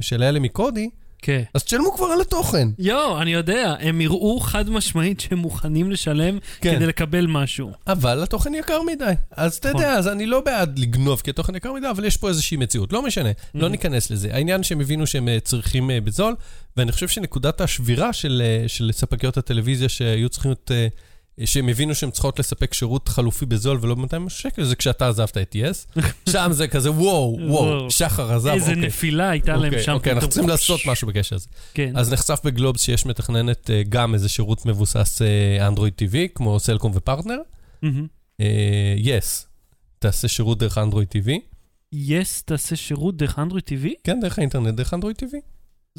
של האלה מקודי, אז תשלמו כבר על התוכן. יו, אני יודע, הם יראו חד משמעית שהם מוכנים לשלם כדי לקבל משהו. אבל התוכן יקר מדי. אז אתה יודע, אז אני לא בעד לגנוב כי התוכן יקר מדי, אבל יש פה איזושהי מציאות. לא משנה, לא ניכנס לזה. העניין שהם הבינו שהם צריכים בזול, ואני חושב שנקודת השבירה של ספקיות הטלוויזיה שהם הבינו שהם צריכות לספק שירות חלופי בזול ולא ב-200 שקל, זה כשאתה עזבת את יס. שם זה כזה, וואו, שחר עזב. איזה נפילה הייתה להם שם. אוקיי, אנחנו צריכים לעשות משהו בקשר הזה. אז נחשף בגלובס שיש מתכננת גם איזה שירות מבוסס אנדרואיד TV, כמו סלקום ופרטנר. יס, תעשה שירות דרך אנדרואיד TV. יס, תעשה שירות דרך אנדרואיד TV? כן, דרך האינטרנט, דרך אנדרואיד TV.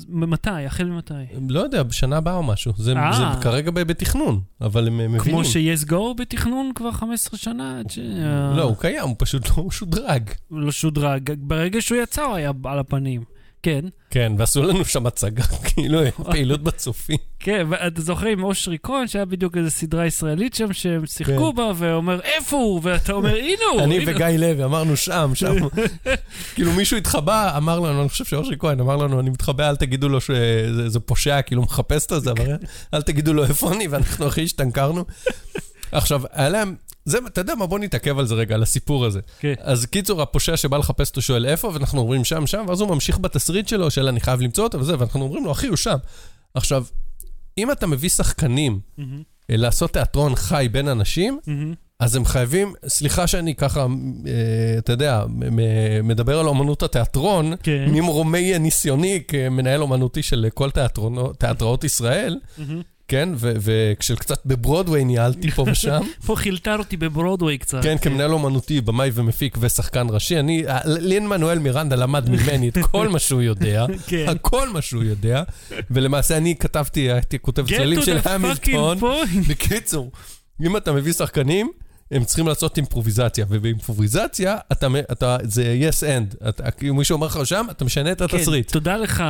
מתי? החל ממתי? לא יודע, בשנה הבאה או משהו. זה כרגע בתכנון, אבל הם מבינים. כמו ש-Yes Go בתכנון כבר 15 שנה? לא, הוא קיים, הוא פשוט לא שודרג. לא שודרג. ברגע שהוא יצא הוא היה על הפנים. כן. כן, ועשו לנו שם הצגה, כאילו, פעילות בצופי. כן, ואתה זוכר עם אושרי כהן, שהיה בדיוק איזו סדרה ישראלית שם, שהם שיחקו בה, ואומר, איפה הוא? ואתה אומר, הנה הוא. אני וגיא לוי, אמרנו שם. כאילו, מישהו התחבא, אמר לנו, אני חושב שאושרי כהן אמר לנו, אני מתחבא, אל תגידו לו שזה פושע, כאילו, מחפש את זה, אבל אל תגידו לו איפה אני, ואנחנו הכי השתנקרנו. עכשיו, עליהם, אתה יודע מה, בוא נתעכב על זה רגע, על הסיפור הזה. אז קיצור, הפושע שבא לחפש אותו שואל איפה, ואנחנו אומרים שם, ואז הוא ממשיך בתסריט שלו, שאלה אני חייב למצוא אותו וזה, ואנחנו אומרים לו, אחי, הוא שם. עכשיו, אם אתה מביא שחקנים לעשות תיאטרון חי בין אנשים, אז הם חייבים, סליחה שאני ככה, אתה יודע, מדבר על אומנות התיאטרון, ממרומי ניסיוני, כמנהל אומנותי של כל תיאטראות ישראל, כן, וכשקצת בברודווי ניהלתי פה ושם. פה חילטרתי בברודווי קצת. כן, כמנהל אומנותי, במאי ומפיק ושחקן ראשי. לין מנואל מירנדה למד ממני את כל מה שהוא יודע, הכל מה שהוא יודע, ולמעשה אני כתבתי, הייתי כותב צללים של המילטון. בקיצור, אם אתה מביא שחקנים, הם צריכים לעשות אימפרוביזציה, ובאימפרוביזציה, זה yes and, מישהו אומר לך שם, אתה משנה את התסריט. כן, תודה לך,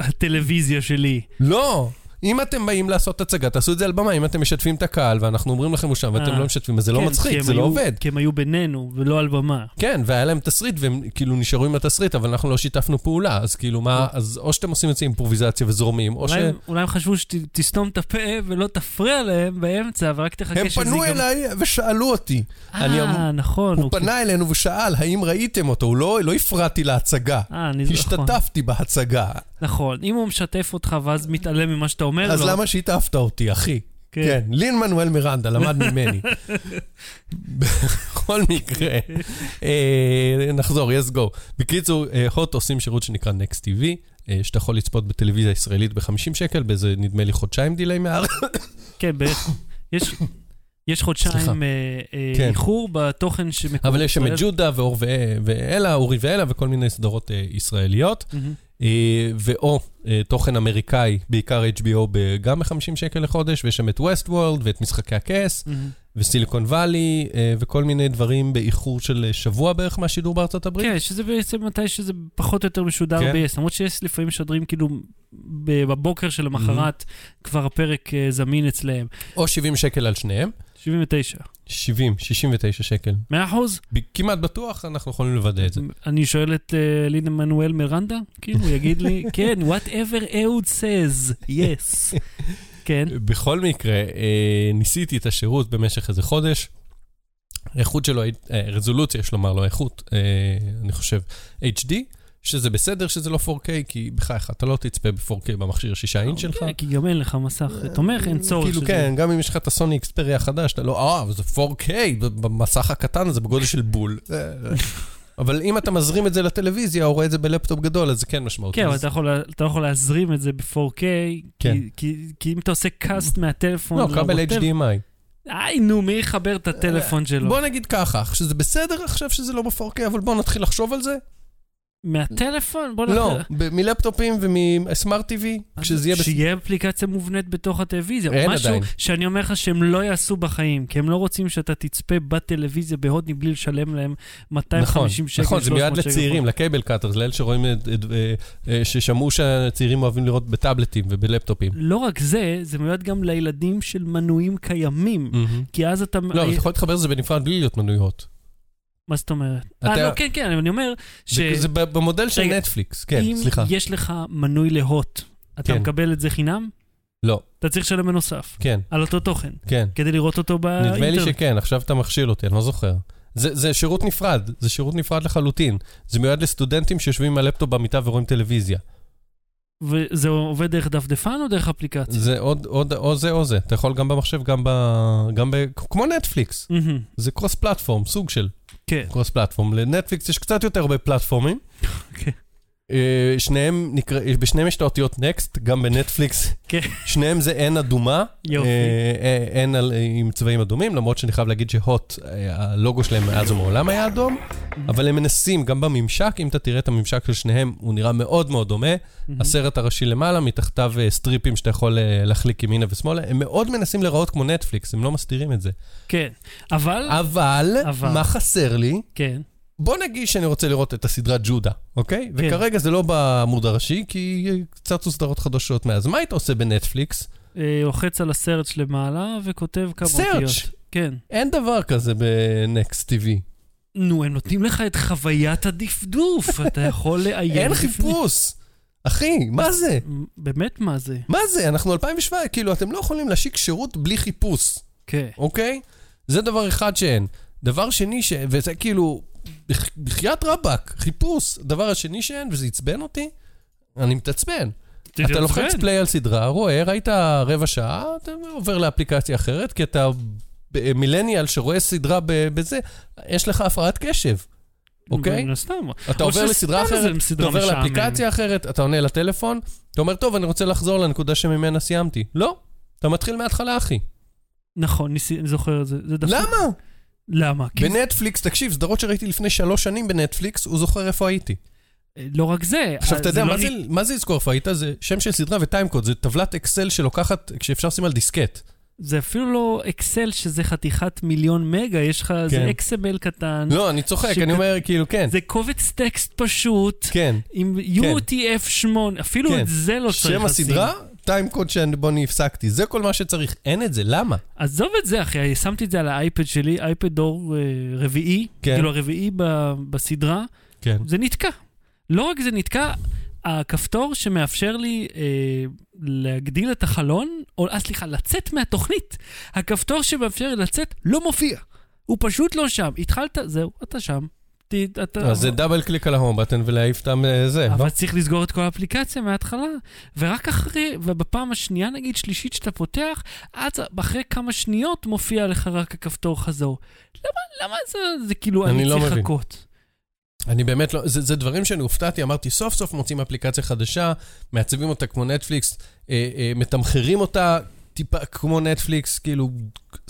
הטלוויזיה שלי. לא, אם אתם באים לעשות הצגה, תעשו את זה על במה, אם אתם משתפים את הקהל, ואנחנו אומרים לכם שם, ואתם לא משתפים, אז זה לא מצחיק, זה לא עובד. כי הם היו בינינו, ולא על במה. כן, והיה להם תסריט, והם כאילו נשארו עם התסריט, אבל אנחנו לא שיתפנו פעולה, אז כאילו מה, אז או שאתם עושים את זה אימפרוביזציה וזורמים, או ש... אולי הם חשבו שתסתום את הפה, ולא תפריע להם באמצע, ורק תחכה שזה גם... הם פנו אליי ושאלו אותי. נכון. הוא פנה אלינו ושאל, האם ראיתם אותו? הוא לא הפרעתי להצגה. השתתפתי בהצגה. נכון, אם הוא משתף אותך ואז מתעלם ממה שאתה אומר לו... אז למה שהתאפת אותי, אחי? כן. לין מנואל מירנדה, למד ממני. בכל מקרה, נחזור, yes go. בקיצור, הוט עושים שירות שנקרא Next TV, שאתה יכול לצפות בטלוויזיה ישראלית ב$50, באיזה נדמה לי חודשיים דילי מהארץ. כן, בערך. יש חודשיים איחור בתוכן שמקורות... אבל יש שם את ג'ודה ואור ואלה, אורי ואלה, וכל מיני סדרות ישראליות. ואו תוכן אמריקאי, בעיקר HBO גם ב$50 לחודש, ויש שם את ווסט וורלד ואת משחקי הכס, וסיליקון ואלי, וכל מיני דברים באיחור של שבוע בערך מהשידור בארצות הברית. כן, שזה בעצם מתי שזה פחות או יותר משודר ב-yes, למרות שיש לפעמים שודרים כאילו בבוקר של המחרת כבר הפרק זמין אצלהם. או $70 על שניהם. 79. 69 שקל. 100%? כמעט בטוח, אנחנו יכולים לוודא את זה. אני שואל את לין מנואל מירנדה, כאילו, הוא יגיד לי, כן, whatever Ahud says, yes. כן. בכל מקרה, ניסיתי את השירות במשך איזה חודש, האיכות שלו, רזולוציה, יש לומר לו, האיכות, אני חושב, HD, שזה בסדר שזה לא 4K, כי בחייך, אתה לא תצפה ב-4K במכשיר 6 אינץ' שלך. כן, כי גם אין לך מסך תומך, אין צורך. כאילו כן, גם אם יש לך את הסוני אקספריה החדש, אתה לא, אבל זה 4K, במסך הקטן הזה בגודל של בול. אבל אם אתה מזרים את זה לטלוויזיה, או רואה את זה בלפטופ גדול, אז זה כן משמעות. כן, אבל אתה יכול להזרים את זה ב-4K, כי אם אתה עושה קאסט מהטלפון... לא, קבל HDMI. איי, נו, מי יחבר את הטלפון שלו? בוא נגיד ככה, שזה בסדר, עכשיו שזה לא ב-4K, אבל בוא נתחיל לחשוב על זה. מהטלפון? לא, מלפטופים ומסמארט טיווי, שיהיה אפליקציה מובנית בתוך הטלוויזיה, או משהו שאני אומר לך שהם לא יעשו בחיים, כי הם לא רוצים שאתה תצפה בטלוויזיה בהוד מבלי לשלם להם $250. נכון, זה מיועד לצעירים, לקייבל קאטרס, לאלה שרואים ששמעו שהצעירים אוהבים לראות בטאבלטים ובלפטופים. לא רק זה, זה מיועד גם לילדים של מנויים קיימים, כי אז אתה... לא, אתה יכול להתחבר לזה בנפרד בלי להיות מנויות. מה זאת אומרת? לא, כן, כן, אני אומר ש... זה במודל של נטפליקס, כן, סליחה. אם יש לך מנוי להוט, אתה מקבל את זה חינם? לא. אתה צריך שלם בנוסף. כן. על אותו תוכן. כן. כדי לראות אותו באינטרנט. נדמה לי שכן, עכשיו אתה מכשיל אותי, אני לא זוכר. זה שירות נפרד, זה שירות נפרד לחלוטין. זה מיועד לסטודנטים שיושבים עם הלפטופ במיטה ורואים טלוויזיה. וזה עובד דרך דפדפן או דרך אפליקציה? זה או זה או זה. אתה יכול גם במחשב, גם כמו נטפליקס. זה קרוס פלטפורם, סוג של קרוס פלטפורם. לנטפליקס יש קצת יותר הרבה פלטפורמים. בשניהם יש את האותיות נקסט, גם בנטפליקס. שניהם זה אין אדומה, אין עם צבעים אדומים, למרות שאני חייב להגיד שהוט, הלוגו שלהם מאז ומעולם היה אדום, אבל הם מנסים גם בממשק, אם אתה תראה את הממשק של שניהם, הוא נראה מאוד מאוד דומה. הסרט הראשי למעלה, מתחתיו סטריפים שאתה יכול להחליק ימינה ושמאלה, הם מאוד מנסים לראות כמו נטפליקס, הם לא מסתירים את זה. כן, אבל מה חסר לי? כן. בוא נגיד שאני רוצה לראות את הסדרה ג'ודה, אוקיי? כן. וכרגע זה לא בעמוד הראשי, כי קצת סדרות חדשות מאז. מה היית עושה בנטפליקס? לוחץ על הסרצ' למעלה וכותב כמה אותיות. סרצ'? כן. אין דבר כזה בנקסט טיווי. נו, הם נותנים לך את חוויית הדפדוף, אתה יכול לעיין. אין חיפוש. אחי, מה זה? באמת מה זה? מה זה? אנחנו 2017, כאילו אתם לא יכולים להשיק שירות בלי חיפוש. כן. אוקיי? זה דבר אחד שאין. דבר שני ש... וזה כאילו... בחיית רבק, חיפוש, דבר השני שאין, וזה יצבן אותי, אני מתעצבן. אתה לוחץ פליי על סדרה, רואה, ראית רבע שעה, אתה עובר לאפליקציה אחרת, כי אתה מילניאל שרואה סדרה בזה, יש לך הפרעת קשב, אוקיי? אתה עובר לסדרה אחרת, אתה עובר לאפליקציה אחרת, אתה עונה לטלפון, אתה אומר, טוב, אני רוצה לחזור לנקודה שממנה סיימתי. לא, אתה מתחיל מההתחלה, אחי. נכון, אני זוכר את זה. למה? למה? בנטפליקס, תקשיב, סדרות שראיתי לפני 3 שנים בנטפליקס, הוא זוכר איפה הייתי. לא רק זה. עכשיו, אתה יודע, מה זה לזכור איפה היית? זה שם של סדרה וטיימקוד, זה טבלת אקסל שלוקחת, כשאפשר לשים על דיסקט. זה אפילו לא אקסל שזה חתיכת מיליון מגה, יש לך, זה XML קטן. לא, אני צוחק, אני אומר כאילו, כן. זה קובץ טקסט פשוט, עם UTF-8, אפילו את זה לא צריך לשים. שם הסדרה, טיים קוד שבו אני הפסקתי, זה כל מה שצריך, אין את זה, למה? עזוב את זה, אחי, שמתי את זה על האייפד שלי, אייפד דור רביעי, כאילו הרביעי בסדרה, זה נתקע. לא רק זה נתקע, הכפתור שמאפשר לי להגדיל את החלון, או סליחה, לצאת מהתוכנית. הכפתור שמאפשר לי לצאת לא מופיע. הוא פשוט לא שם. התחלת, זהו, אתה שם. אז זה דאבל קליק על ההום בטן ולהעיף את זה. אבל צריך לסגור את כל האפליקציה מההתחלה. ורק אחרי, ובפעם השנייה נגיד, שלישית שאתה פותח, אז אחרי כמה שניות מופיע לך רק הכפתור חזור. למה זה כאילו אני צריך לחכות? אני באמת לא, זה דברים שאני הופתעתי, אמרתי סוף סוף מוצאים אפליקציה חדשה, מעצבים אותה כמו נטפליקס, מתמחרים אותה טיפה כמו נטפליקס, כאילו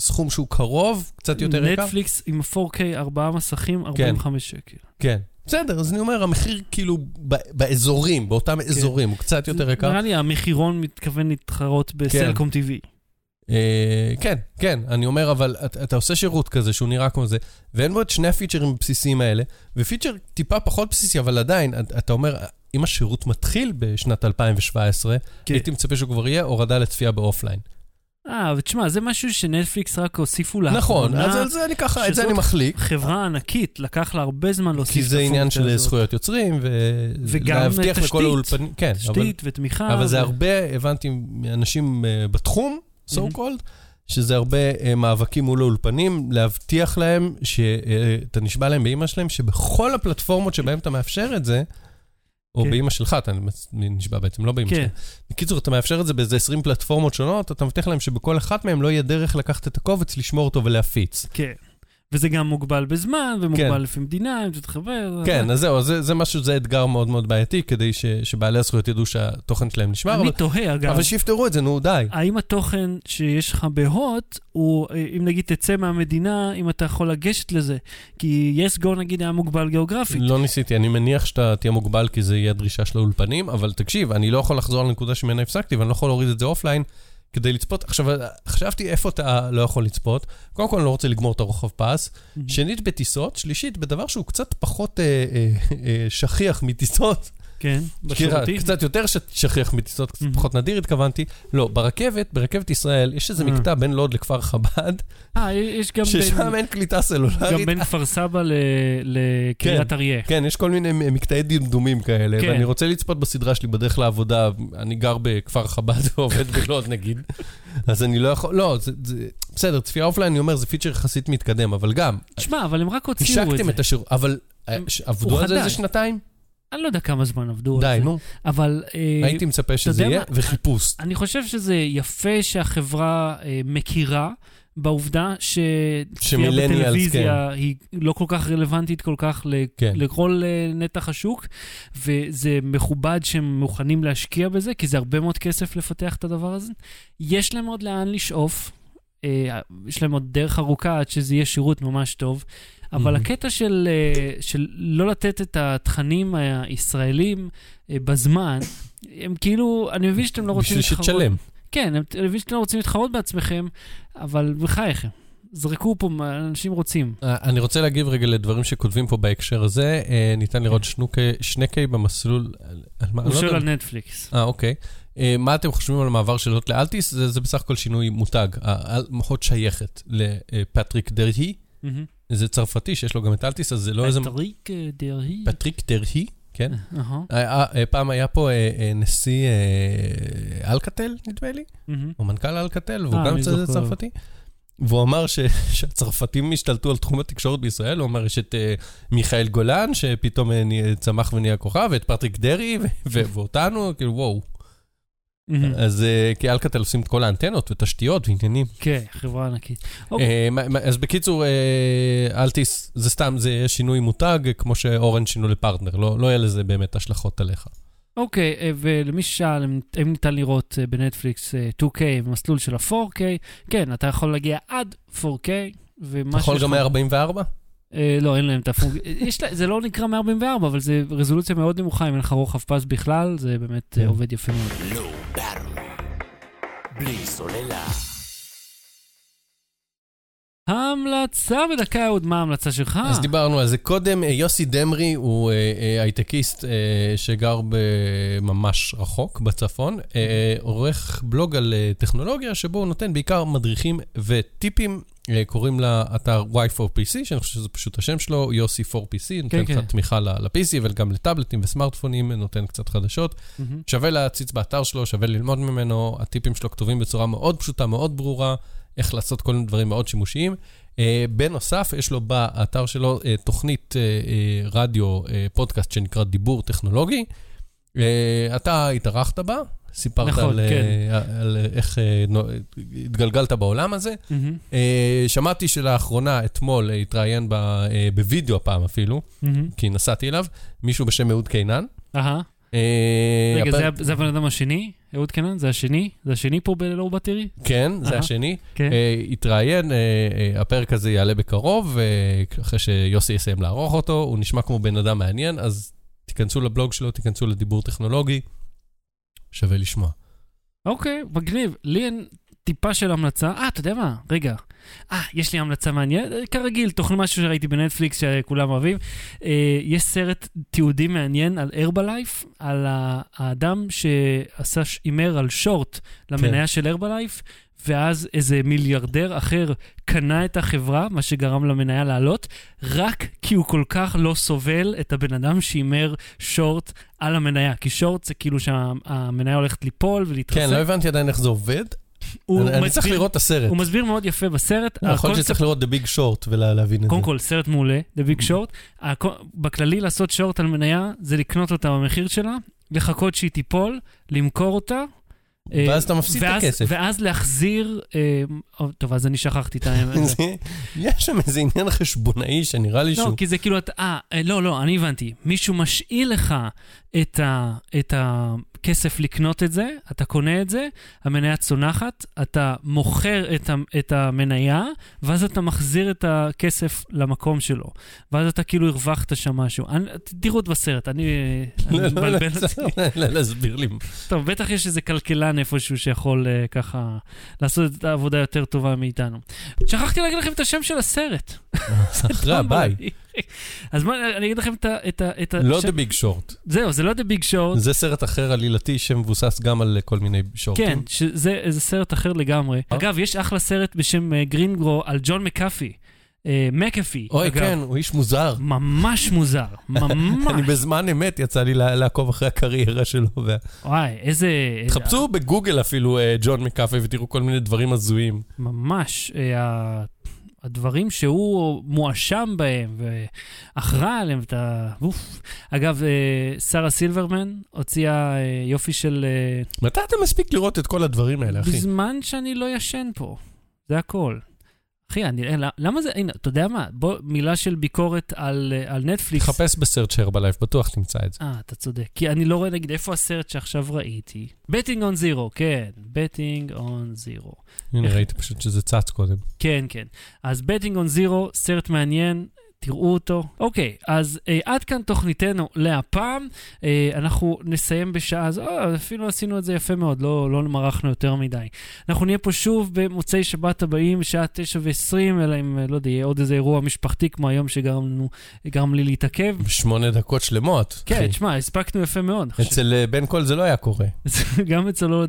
סכום שהוא קרוב, קצת יותר יקר. נטפליקס עם 4K, 4 מסכים, 45 שקל. כן. בסדר, אז אני אומר, המחיר כאילו באזורים, באותם אזורים, הוא קצת יותר יקר. נראה לי, המחירון מתכוון להתחרות בסלקום טיווי. כן, כן, אני אומר, אבל אתה עושה שירות כזה שהוא נראה כמו זה, ואין בו את שני הפיצ'רים הבסיסיים האלה, ופיצ'ר טיפה פחות בסיסי, אבל עדיין, אתה אומר, אם השירות מתחיל בשנת 2017, הייתי מצפה שהוא כבר יהיה הורדה לצפייה באופליין. ותשמע, זה משהו שנטפליקס רק הוסיפו לה. נכון, אז על זה אני ככה, את זה אני מחליק. חברה ענקית, לקח לה הרבה זמן להוסיף את הפונקציה הזאת. כי זה עניין של זכויות יוצרים, ולהבטיח לכל האולפנים. כן, תשתית ותמיכה. אבל זה הרבה, הבנתי, אנשים בתחום so called, שזה הרבה מאבקים מול האולפנים, להבטיח להם שאתה נשבע להם באמא שלהם, שבכל הפלטפורמות שבהם אתה מאפשר את זה, או באמא שלך, אתה נשבע בעצם, לא באמא שלך. בקיצור, אתה מאפשר את זה באיזה 20 פלטפורמות שונות, אתה מבטיח להם שבכל אחת מהם לא יהיה דרך לקחת את הקובץ, לשמור אותו ולהפיץ. כן. וזה גם מוגבל בזמן, ומוגבל לפי מדינה, אם תתחבר. כן, אז זהו, זה משהו, זה אתגר מאוד מאוד בעייתי, כדי שבעלי הזכויות ידעו שהתוכן שלהם נשמר. אני תוהה, אגב. אבל שיפתרו את זה, נו, די. האם התוכן שיש לך בהוט, הוא, אם נגיד תצא מהמדינה, אם אתה יכול לגשת לזה? כי יסגו, נגיד, היה מוגבל גיאוגרפית. לא ניסיתי, אני מניח שאתה תהיה מוגבל, כי זה יהיה הדרישה של האולפנים, אבל תקשיב, אני לא יכול לחזור לנקודה שממנה הפסקתי, ואני לא יכול להוריד את זה אופליין. כדי לצפות, עכשיו, חשבתי איפה אתה לא יכול לצפות, קודם כל אני לא רוצה לגמור את הרוחב פס, שנית בטיסות, שלישית בדבר שהוא קצת פחות שכיח מטיסות, כן, בשירותים. קצת יותר שכיח מטיסות, קצת פחות נדיר התכוונתי, לא, ברכבת ישראל, יש איזה מקטע בין לוד לכפר חב"ד, ששם אין קליטה סלולרית. גם בין כפר סבא לקריית אריה. כן, יש כל מיני מקטעי דמדומים כאלה, ואני רוצה לצפות בסדרה שלי בדרך לעבודה, אני גר בכפר חב"ד ועובד בלוד נגיד, אז אני לא יכול, לא, בסדר, צפייה אופליין, אני אומר, זה פיצ'ר יחסית מתקדם, אבל גם. תשמע, אבל הם רק הוציאו את זה. אבל עבדו על זה איזה שנתיים? אני לא יודע כמה זמן עבדו על זה. די, נו. אבל הייתי מצפה שזה יהיה, וחיפוש. אני חושב שזה יפה שהחברה מכירה בעובדה שצפייה בטלוויזיה היא לא כל כך רלוונטית כל כך לכל נתח השוק, וזה מכובד שהם מוכנים להשקיע בזה, כי זה הרבה מאוד כסף לפתח את הדבר הזה. יש להם עוד לאן לשאוף, יש להם עוד דרך ארוכה עד שזה יהיה שירות ממש טוב, אבל הקטע של לא לתת את התכנים הישראלים בזמן, הם כאילו, אני מבין שאתם לא רוצים להתחרות. בשביל שתשלם. כן, אני מבין שאתם לא רוצים להתחרות בעצמכם, אבל בחייכם, זרקו פה מה אנשים רוצים. אני רוצה להגיב רגע לדברים שכותבים פה בהקשר הזה, ניתן לראות שני קיי במסלול. הוא שואל על נטפליקס. אוקיי. מה אתם חושבים על המעבר של הוט לאלטיס? זה בסך הכל שינוי מותג. הוט שייכת לפטריק דרהי, זה צרפתי שיש לו גם את אלטיס, אז זה לא איזה... פטריק דרהי. פטריק דרהי, כן. פעם היה פה נשיא אלקטל, נדמה לי, או מנכ"ל אלקטל, והוא גם צרפתי. והוא אמר שהצרפתים השתלטו על תחום התקשורת בישראל, הוא אמר יש את מיכאל גולן, שפתאום צמח ונהיה כוכב, ואת פטריק דרהי, ואותנו, כאילו וואו. אז כאל קטל עושים את כל האנטנות ותשתיות ועניינים. כן, חברה ענקית. אז בקיצור, אלטיס, זה סתם, זה שינוי מותג, כמו שאורן שינו לפרטנר, לא היה לזה באמת השלכות עליך. אוקיי, ולמי ששאל, אם ניתן לראות בנטפליקס 2K, במסלול של ה-4K, כן, אתה יכול להגיע עד 4K, אתה יכול גם 144? לא, אין להם את הפונקציה, זה לא נקרא 144, אבל זה רזולוציה מאוד נמוכה, אם אין לך רוחב פס בכלל, זה באמת עובד יפה מאוד. בלי סוללה. המלצה בדקה, עוד מה ההמלצה שלך? אז דיברנו על זה קודם, יוסי דמרי הוא הייטקיסט שגר ממש רחוק בצפון, עורך בלוג על טכנולוגיה שבו הוא נותן בעיקר מדריכים וטיפים, קוראים לאתר Y4PC, שאני חושב שזה פשוט השם שלו, יוסי 4PC, נותן קצת תמיכה ל-PC, וגם לטאבלטים וסמארטפונים, נותן קצת חדשות. שווה להציץ באתר שלו, שווה ללמוד ממנו, הטיפים שלו כתובים בצורה מאוד פשוטה, מאוד ברורה, איך לעשות כל מיני דברים מאוד שימושיים. בנוסף, יש לו באתר שלו תוכנית רדיו, פודקאסט שנקרא דיבור טכנולוגי. אתה התארחת בה, סיפרת נכון, על, כן. על איך התגלגלת בעולם הזה. Mm-hmm. שמעתי שלאחרונה, אתמול, התראיין בווידאו הפעם אפילו, mm-hmm. כי נסעתי אליו, מישהו בשם אהוד קינן. אהה. רגע, זה הבן אדם השני? אהוד קינן? זה השני? זה השני פה בלאו בטירי? כן, זה השני. התראיין, הפרק הזה יעלה בקרוב, אחרי שיוסי יסיים לערוך אותו, הוא נשמע כמו בן אדם מעניין, אז תיכנסו לבלוג שלו, תיכנסו לדיבור טכנולוגי, שווה לשמוע. אוקיי, מגניב. לי אין טיפה של המלצה. אתה יודע מה? רגע. יש לי המלצה מעניינת. כרגיל, תוכן משהו שראיתי בנטפליקס שכולם אוהבים. יש סרט תיעודי מעניין על הרבלייף, על האדם שעשה אימר על שורט למניה של הרבלייף, ואז איזה מיליארדר אחר קנה את החברה, מה שגרם למניה לעלות, רק כי הוא כל כך לא סובל את הבן אדם שאימר שורט על המניה, כי שורט זה כאילו שהמניה הולכת ליפול ולהתרסק. כן, לא הבנתי עדיין איך זה עובד. אני צריך לראות את הסרט. הוא מסביר מאוד יפה בסרט. יכול להיות שצריך לראות The Big Short ולהבין את זה. קודם כל, סרט מעולה, The Big Short. בכללי, לעשות שורט על מניה, זה לקנות אותה במחיר שלה, לחכות שהיא תיפול, למכור אותה, ואז אתה מפסיד את הכסף. ואז להחזיר... טוב, אז אני שכחתי את האמת. יש שם איזה עניין חשבונאי שנראה לי שהוא... לא, כי זה כאילו... לא, אני הבנתי. מישהו משאיל לך את הכסף לקנות את זה, אתה קונה את זה, המניה צונחת, אתה מוכר את המניה, ואז אתה מחזיר את הכסף למקום שלו. ואז אתה כאילו הרווחת שם משהו. תראו את בסרט, אני... לא, להסביר לי. טוב, בטח יש איזה כלכלן איפשהו שיכול ככה לעשות את העבודה יותר טובה מאיתנו. שכחתי להגיד לכם את השם של הסרט. אחרי, ביי. אז אני אגיד לכם את השם. לא The Big Short. זהו, זה לא The Big Short. זה סרט אחר עלילתי שמבוסס גם על כל מיני שורטים. כן, זה סרט אחר לגמרי. אגב, יש אחלה סרט בשם גרינגו על ג'ון מקאפי. מקאפי. אוי, כן, הוא איש מוזר. ממש מוזר, ממש. אני בזמן אמת יצא לי לעקוב אחרי הקריירה שלו. וואי, איזה... תחפשו בגוגל אפילו ג'ון מקאפי ותראו כל מיני דברים הזויים. ממש, הדברים שהוא מואשם בהם ואחרא עליהם ואתה... אגב, שרה סילברמן הוציאה יופי של... מתי אתה מספיק לראות את כל הדברים האלה, אחי? בזמן שאני לא ישן פה. זה הכל. אחי, למה זה, הנה, אתה יודע מה? בוא, מילה של ביקורת על נטפליקס. תחפש בסרט שהרבלייף, בטוח תמצא את זה. אתה צודק, כי אני לא רואה, נגיד, איפה הסרט שעכשיו ראיתי? Betting on Zero, כן, Betting on Zero. הנה, ראיתי פשוט שזה צץ קודם. כן, כן. אז Betting on Zero, סרט מעניין, תראו אותו. אוקיי, אז עד כאן תוכניתנו להפעם. אנחנו נסיים בשעה, אז אפילו עשינו את זה יפה מאוד, לא מרחנו יותר מדי. אנחנו נהיה פה שוב במוצאי שבת הבאים, שעה 9:20, אלא אם, לא יודע, יהיה עוד איזה אירוע משפחתי כמו היום שגרם לי להתעכב. 8 דקות שלמות. כן, תשמע, הספקנו יפה מאוד. אצל בן קול זה לא היה קורה. גם אצל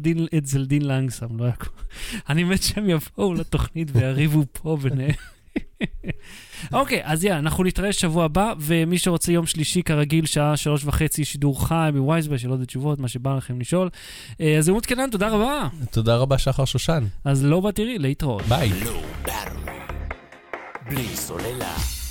דין לנגסם לא היה קורה. אני מת שהם יבואו לתוכנית ויריבו פה ביניהם. אוקיי, אז יאללה, אנחנו נתראה שבוע הבא, ומי שרוצה יום שלישי כרגיל, שעה 3:30, שידור חי בווייזבה, שלא יודע תשובות, מה שבא לכם לשאול. אז עמוד קנן, תודה רבה. תודה רבה, שחר שושן. אז לא בתראי, להתראות. ביי. בלי סוללה.